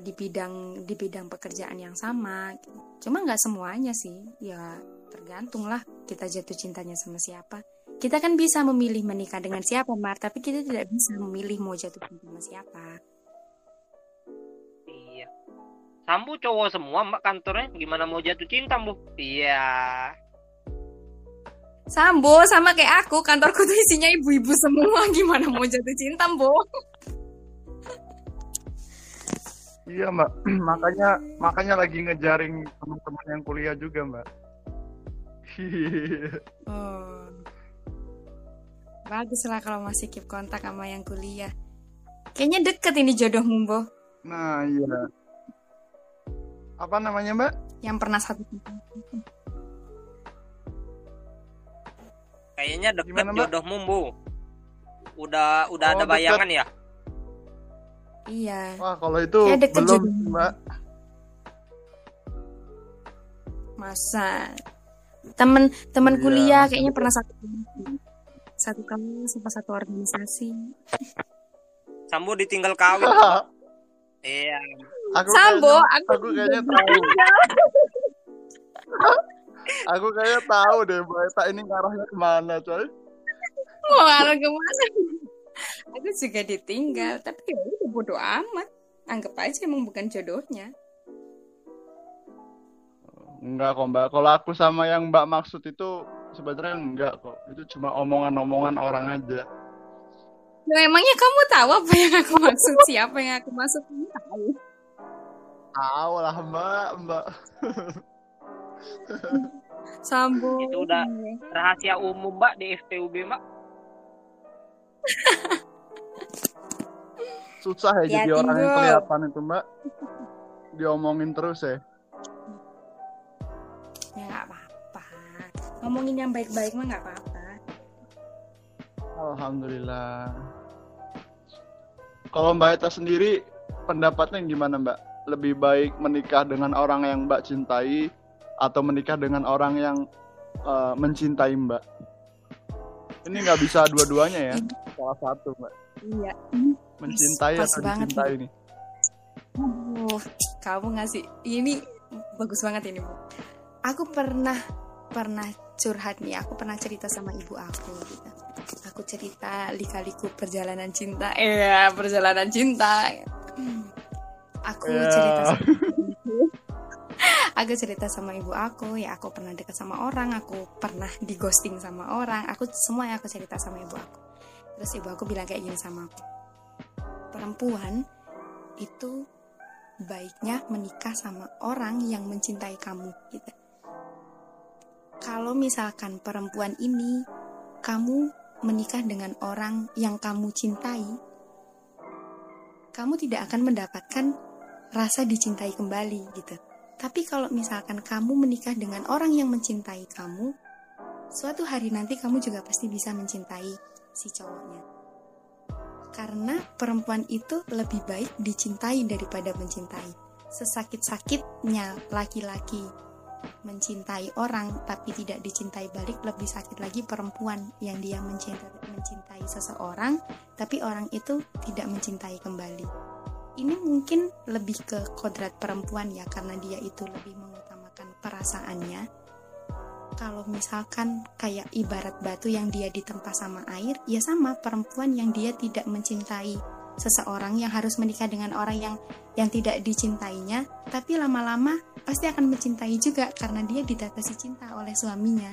di bidang di bidang pekerjaan yang sama, cuma nggak semuanya sih ya, tergantung lah kita jatuh cintanya sama siapa. Kita kan bisa memilih menikah dengan siapa Mar, tapi kita tidak bisa memilih mau jatuh cinta sama siapa. Iya, Sambu cowok semua Mbak kantornya, gimana mau jatuh cinta Bu? Iya Sambu sama kayak aku, kantorku tuh isinya ibu-ibu semua, gimana mau jatuh cinta Bu? Iya Mbak, makanya makanya lagi ngejaring teman-teman yang kuliah juga Mbak. Oh, baguslah kalau masih keep kontak sama yang kuliah. Kayaknya deket ini jodohmu Bo. Nah iya. Apa namanya Mbak? Yang pernah satu. Kayaknya deket. Gimana, jodohmu Bo. Udah udah oh, ada bayangan deket. Ya? Iya. Wah kalau itu ya, belum jodoh. Mbak. Masa temen temen ya, kuliah masalah. Kayaknya pernah satu satu kampus sama satu organisasi. Sambu ditinggal kawin. Iya. Aku Sambu, kayaknya, aku, aku kayaknya tahu. Aku kayaknya tahu deh, Mbak Eta ini ngarahnya kemana coy? Mau ngarah kemana? Aku juga ditinggal, tapi itu bodoh amat. Anggap aja emang bukan jodohnya. Enggak kok Mbak, kalau aku sama yang Mbak maksud itu sebenarnya enggak kok. Itu cuma omongan-omongan orang aja. Loh, emangnya kamu tahu apa yang aku maksud? Siapa yang aku maksud? Kamu tahu? Tahu lah Mbak, Mbak. Sambung. Itu udah rahasia umum Mbak di F T U B Mbak. Susah ya, ya jadi timbul. Orang yang kelihatan itu Mbak, diomongin terus ya. Ya nggak apa-apa, ngomongin yang baik-baik mah nggak apa-apa. Alhamdulillah. Kalau Mbak Eta sendiri pendapatnya gimana Mbak? Lebih baik menikah dengan orang yang Mbak cintai atau menikah dengan orang yang uh, mencintai Mbak? Ini nggak bisa dua-duanya ya, salah satu Mbak. Iya. Mencintai atau mencintai ini. Oh, kamu ngasih ini bagus banget ini Bu. Aku pernah pernah curhat nih, aku pernah cerita sama ibu aku. Gitu. Aku cerita lika-liku perjalanan cinta, eh perjalanan cinta. Aku yeah. cerita. Sama aku cerita sama ibu aku, ya aku pernah dekat sama orang, aku pernah di ghosting sama orang, aku semua yang aku cerita sama ibu aku. Terus ibu aku bilang kayak gini sama aku, perempuan itu baiknya menikah sama orang yang mencintai kamu gitu. Kalau misalkan perempuan ini kamu menikah dengan orang yang kamu cintai, kamu tidak akan mendapatkan rasa dicintai kembali gitu. Tapi kalau misalkan kamu menikah dengan orang yang mencintai kamu, suatu hari nanti kamu juga pasti bisa mencintai si cowoknya. Karena perempuan itu lebih baik dicintai daripada mencintai. Sesakit-sakitnya laki-laki mencintai orang tapi tidak dicintai balik, lebih sakit lagi perempuan yang dia mencintai. mencintai seseorang, tapi orang itu tidak mencintai kembali. Ini mungkin lebih ke kodrat perempuan ya, karena dia itu lebih mengutamakan perasaannya. Kalau misalkan kayak ibarat batu yang dia ditempa sama air, ya sama perempuan yang dia tidak mencintai seseorang, yang harus menikah dengan orang yang yang tidak dicintainya, tapi lama-lama pasti akan mencintai juga karena dia ditatasi cinta oleh suaminya.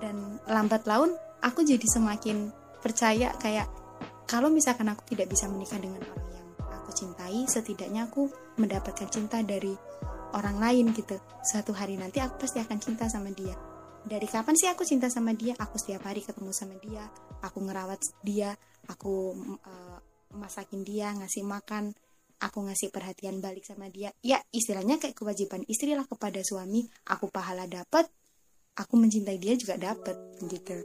Dan lambat laun aku jadi semakin percaya kayak kalau misalkan aku tidak bisa menikah dengan orang yang aku cintai, setidaknya aku mendapatkan cinta dari orang lain gitu. Suatu hari nanti aku pasti akan cinta sama dia. Dari kapan sih aku cinta sama dia? Aku setiap hari ketemu sama dia, aku ngerawat dia, aku uh, masakin dia, ngasih makan, aku ngasih perhatian balik sama dia. Ya istilahnya kayak kewajiban istri lah kepada suami. Aku pahala dapat, aku mencintai dia juga dapat gitu.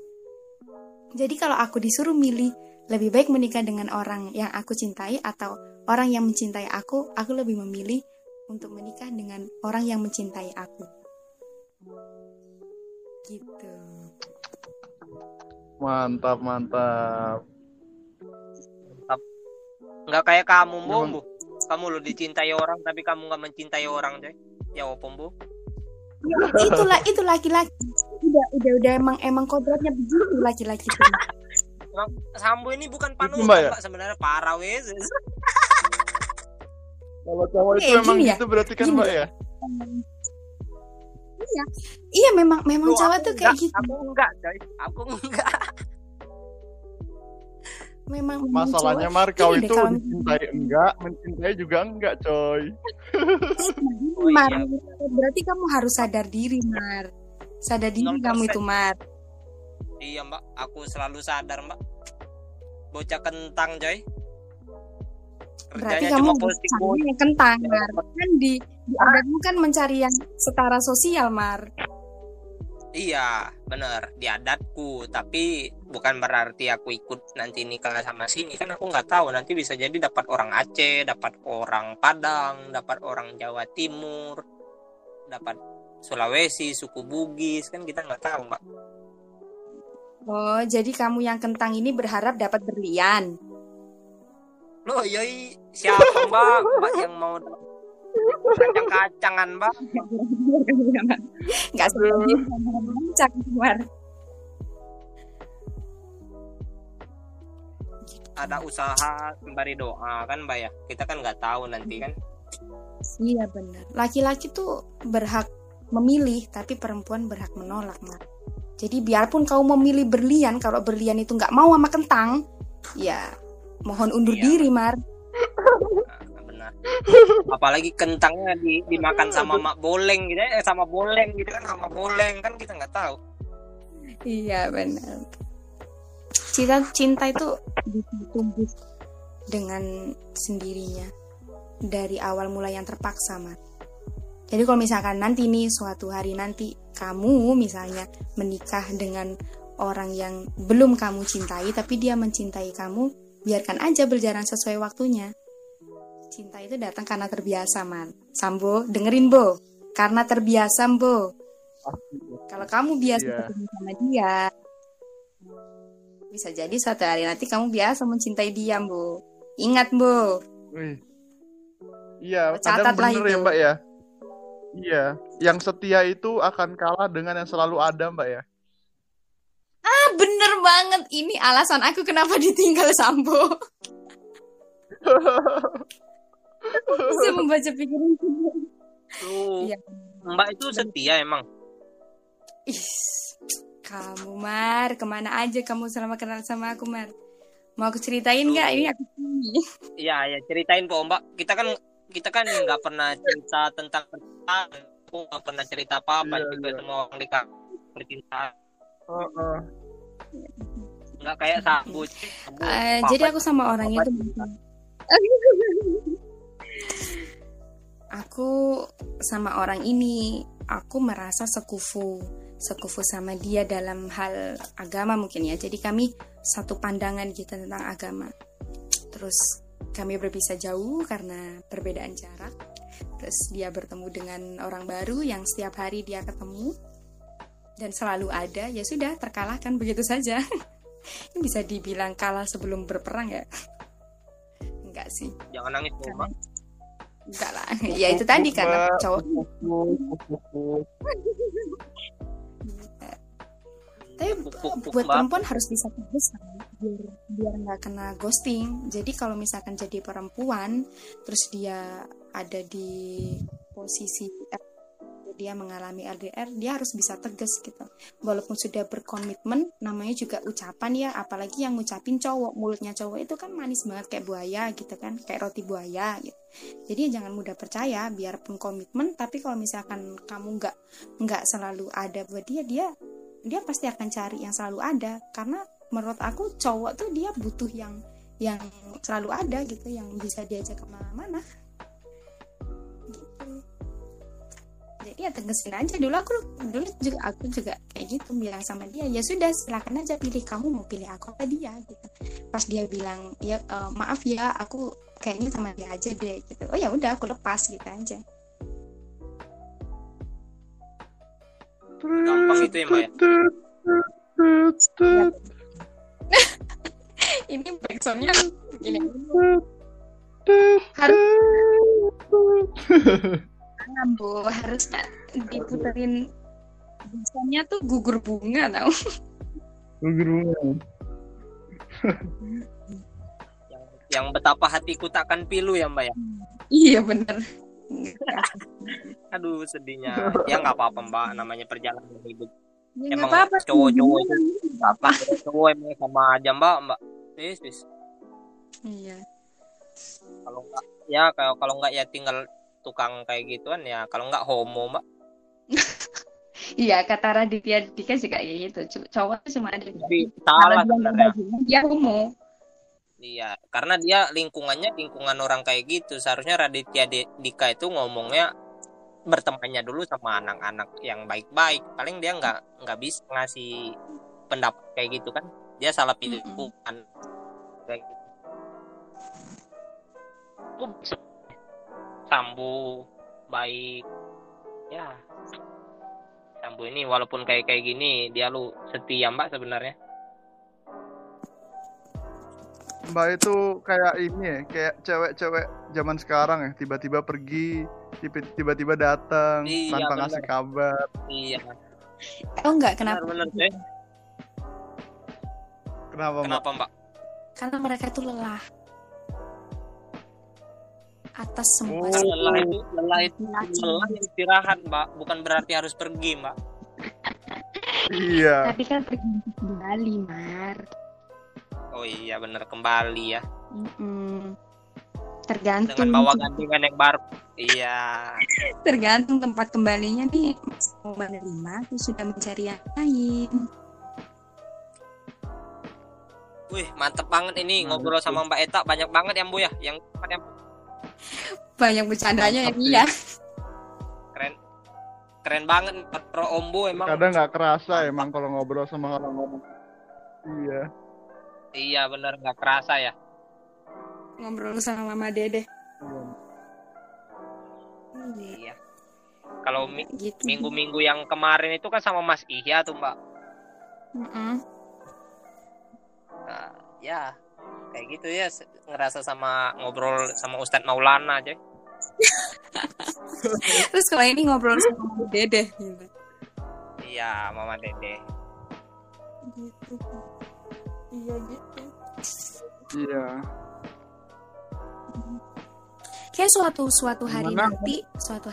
Jadi kalau aku disuruh milih lebih baik menikah dengan orang yang aku cintai atau orang yang mencintai aku, aku lebih memilih untuk menikah dengan orang yang mencintai aku. Gitu. Mantap, mantap. Nggak kayak kamu, Mbok. Mbok. Kamu lu dicintai orang tapi kamu nggak mencintai orang, deh. Ya opo, Mbok. Ya, itulah itu laki-laki. Udah udah udah emang emang kodratnya begitu laki-laki itu. Sambu ini bukan panutan, Pak, sebenarnya parah wes. Kalau cowok itu memang ya? Itu berarti kan Mbak ya? Iya. Iya memang memang cowok tuh kayak gitu. Aku enggak, coy. Aku enggak. Memang masalahnya Mar, kau itu mencintai enggak, mencintai juga enggak, coy. Mar, berarti kamu harus sadar diri, Mar. Sadar diri kamu itu, Mar. Iya, Mbak. Aku selalu sadar, Mbak. Bocah kentang, coy. Berarti kamu cari yang kentang, Mar. Kan di di adatmu kan mencari yang setara sosial, Mar. Iya, benar, di adatku. Tapi bukan berarti aku ikut nanti nikah sama sini. Kan aku nggak tahu, nanti bisa jadi dapat orang Aceh, dapat orang Padang, dapat orang Jawa Timur, dapat Sulawesi, suku Bugis. Kan kita nggak tahu, Mbak. Oh, jadi kamu yang kentang ini berharap dapat berlian. Loh, yoi, siapa Mbak, Mbak yang mau kacang-kacangan, Mbak? Enggak sebenarnya kacang keluar. Ada usaha sembari doa kan, Mbak ya. Kita kan nggak tahu nanti kan. Iya benar. Laki-laki tuh berhak memilih, tapi perempuan berhak menolak, Mbak. Jadi biarpun kau memilih berlian, kalau berlian itu nggak mau sama kentang, ya mohon undur iya, diri, Mar. Apalagi kentangnya di, dimakan sama mak boleng gitu ya, sama boleng gitu kan, sama boleng kan kita nggak tahu. Iya benar. Cinta cinta itu tumbuh dengan sendirinya dari awal mulai yang terpaksa, Mat. Jadi kalau misalkan nanti nih suatu hari nanti kamu misalnya menikah dengan orang yang belum kamu cintai tapi dia mencintai kamu, biarkan aja berjalan sesuai waktunya. Cinta itu datang karena terbiasa, Man. Sambo, dengerin, Bo. Karena terbiasa, Bo. Kalau kamu biasa yeah. ketemu sama dia, bisa jadi suatu hari nanti kamu biasa mencintai dia, Bo. Ingat, Bo. Wih. Iya, ada bener ya, Mbak ya. Iya, yang setia itu akan kalah dengan yang selalu ada, Mbak ya. Ah, bener banget. Ini alasan aku kenapa ditinggal Sambo. Bisa membaca pikiran kita. Tuh, ya. Mbak itu setia emang. Ih, kamu Mar, kemana aja kamu selama kenal sama aku, Mar? Mau aku ceritain nggak ini aku? Iya, ya ceritain po Mbak. Kita kan kita kan nggak pernah cerita tentang percintaan. Aku nggak pernah cerita apa-apa ya, juga ya. Sama orang di percintaan. Oh, oh. Nggak kayak Sambu. Uh, jadi aku sama orang itu. Aku sama orang ini, aku merasa sekufu, sekufu sama dia dalam hal agama mungkin ya. Jadi kami satu pandangan gitu tentang agama. Terus kami berpisah jauh karena perbedaan jarak. Terus dia bertemu dengan orang baru yang setiap hari dia ketemu dan selalu ada. Ya sudah, terkalahkan begitu saja. Ini bisa dibilang kalah sebelum berperang ya? Enggak sih. Jangan nangis, Oma. Enggak lah. Ya itu tadi karena cowok. Tapi buat perempuan harus bisa terbesar biar biar nggak kena ghosting. Jadi kalau misalkan jadi perempuan, terus dia ada di posisi dia mengalami L D R, dia harus bisa tegas gitu. Walaupun sudah berkomitmen, namanya juga ucapan ya, apalagi yang ngucapin cowok, mulutnya cowok itu kan manis banget kayak buaya gitu kan, kayak roti buaya gitu. Jadi jangan mudah percaya, biarpun komitmen, tapi kalau misalkan kamu nggak nggak selalu ada buat dia, dia dia pasti akan cari yang selalu ada. Karena menurut aku cowok tuh dia butuh yang yang selalu ada gitu, yang bisa diajak kemana-mana. Jadi ya tegesin aja. Dulu aku dulu juga aku juga kayak gitu bilang sama dia, ya sudah silakan aja pilih, kamu mau pilih aku atau dia gitu. Pas dia bilang ya uh, maaf ya aku kayaknya sama dia aja deh gitu. Oh ya udah aku lepas gitu aja. Gampang itu ya Maya. Ini backsoundnya begini. Harus Sambu harusnya diputerin, biasanya tuh gugur bunga tau. Gugur bunga. yang, yang betapa hatiku takkan pilu ya Mbak ya. Iya benar. Aduh sedihnya. Ya nggak apa-apa Mbak, namanya perjalanan hidup. Ya, emang apa-apa, cowok-cowok itu nggak apa. Cowok emang sama aja Mbak Mbak. Yes, yes. Iya. Kalau nggak ya kalau kalau nggak ya tinggal tukang kayak gituan ya, kalau nggak homo Mbak. Iya kata Raditya Dika juga gitu, cowok cuma ada di salah sebenarnya dia homo. Iya karena dia lingkungannya lingkungan orang kayak gitu, seharusnya Raditya Dika itu ngomongnya bertemannya dulu sama anak-anak yang baik-baik, paling dia nggak nggak bisa ngasih pendapat kayak gitu kan, dia salah pilih lingkungan kayak gitu. Ups. Sambu baik ya, Sambu ini walaupun kayak kayak gini dia lu setia Mbak sebenarnya. Mbak itu kayak ini ya, kayak cewek-cewek zaman sekarang ya, tiba-tiba pergi, tiba-tiba datang iya, tanpa bener. Ngasih kabar. Iya. Oh enggak kenapa? Bener, bener, kenapa Mbak? Kenapa Mbak? Karena mereka itu lelah. Atas semua. Oh, lelah itu, lelah itu, lelah istirahat Mbak, bukan berarti harus pergi Mbak. Iya. Tapi kan pergi kembali Mar. Oh iya benar kembali ya. Mm-mm. Tergantung. Dengan bawa gantungan yang baru. Iya. Tergantung tempat kembalinya nih, mau menerima atau sudah mencari yang lain. Wih mantep banget ini ngobrol sama Mbak Eta, banyak banget ya Bu ya, yang yang banyak bercandanya ya iya. Keren. Keren banget Pro Ombo emang. Kadang enggak kerasa emang kalau ngobrol sama orang-orang. Iya. Iya benar enggak kerasa ya. Ngobrol sama Mama Dede. Hmm. Iya. Kalau mi- gitu. minggu-minggu yang kemarin itu kan sama Mas Ihya tuh, Mbak. Heeh. Nah, ya. Kayak gitu ya, ngerasa sama ngobrol sama Ustaz Maulana aja. Terus kalau ini ngobrol sama Mama Dede gitu. Iya, Mama Dede. Gitu. Iya gitu. Iya. Kayak suatu suatu hari Mana? nanti, suatu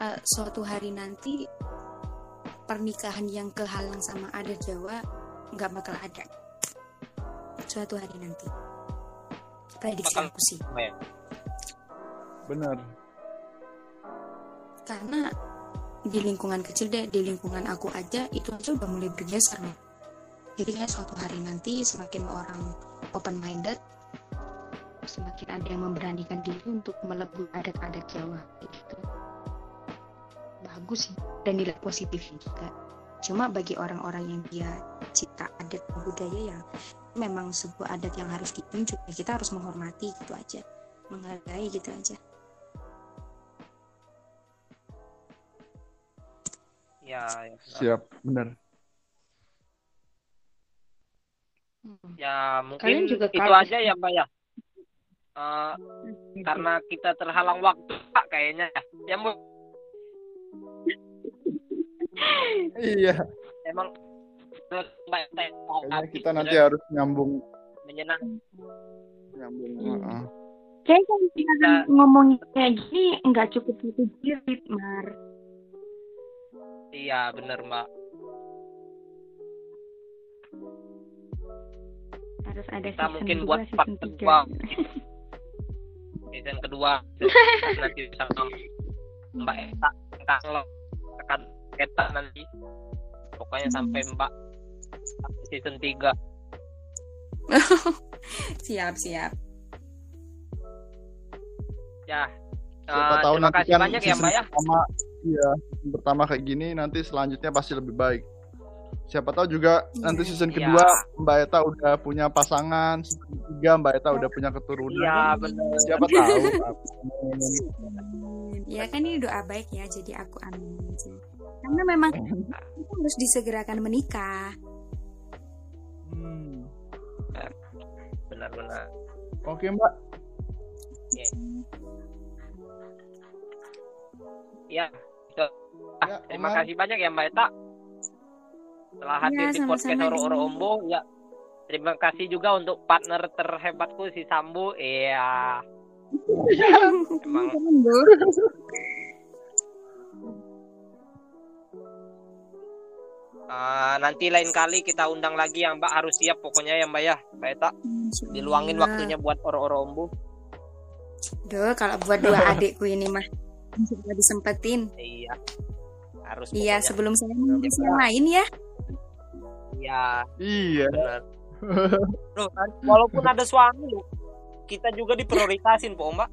uh, suatu hari nanti pernikahan yang kehalang sama adat Jawa enggak bakal ada. Suatu hari nanti prediksi aku sih benar, karena di lingkungan kecil deh, di lingkungan aku aja itu aja udah mulai bergeser loh. Jadi suatu hari nanti semakin orang open minded, semakin ada yang memberanikan diri untuk melebur adat-adat Jawa gitu. Bagus sih dan nilai positif juga. Cuma bagi orang-orang yang dia cinta adat budaya yang memang sebuah adat yang harus ditunjuk, kita harus menghormati gitu aja, menghargai gitu aja. Ya, ya. Siap, benar. Ya mungkin juga itu kalah. Aja ya Mbak ya. Uh, gitu. Karena kita terhalang waktu Pak kayaknya ya. Mu... iya. Emang kayaknya kita nanti harus nyambung. Menyenang. Nyambung. Hmm. Uh. Saya kalau kita... ngomongnya kayak gini nggak cukup itu diri, Mar. Iya benar Mbak. Harus ada kita mungkin buat part kedua. Season kedua nanti sama Mbak Eta, kalau akan Eta nanti pokoknya sampai Mbak season tiga. Siap siap. Ya. Siapa uh, tahu nanti kan banyak ya Mbak ya. Pertama, iya, pertama kayak gini nanti selanjutnya pasti lebih baik. Siapa tahu juga yeah. nanti season kedua yeah. Mbak Eta udah punya pasangan, season tiga Mbak Eta udah punya keturunan. Iya, yeah, benar. Siapa tahu. Iya kan ini doa baik ya, jadi aku amin aja. Karena memang kita harus disegerakan menikah. Hmm. Benar-benar. Oke, Mbak. Iya. Yeah. Ya, ya, terima Omar. Kasih banyak ya Mbak Eta. Telah hadir ya, di podcast Oro-Oro Ombo. Ya, terima kasih juga untuk partner terhebatku si Sambu. Iya. Emang. Uh, nanti lain kali kita undang lagi yang Mbak harus siap pokoknya ya Mbak ya. Mbak Eta diluangin ya. Waktunya buat Oro-Oro Ombo. Duh, kalau buat dua adikku ini mah sudah disempetin. Iya. Harus. Iya, sebelum saya mengisi yang lain ya. Ya, iya. Benar. Loh, walaupun ada suami, kita juga diprioritasin, Po Mbak.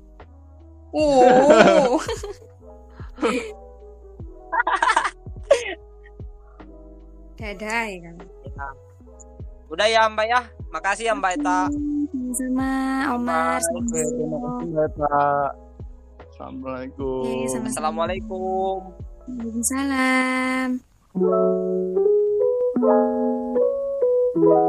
Uh. Dadai kan. Ya. Udah ya Mbak ya. Makasih ya Mbak Eta. Sama Omar. Oke, terima kasih Mbak Eta. Assalamualaikum. Oke, sama-sama. Assalamualaikum. Waalaikumsalam.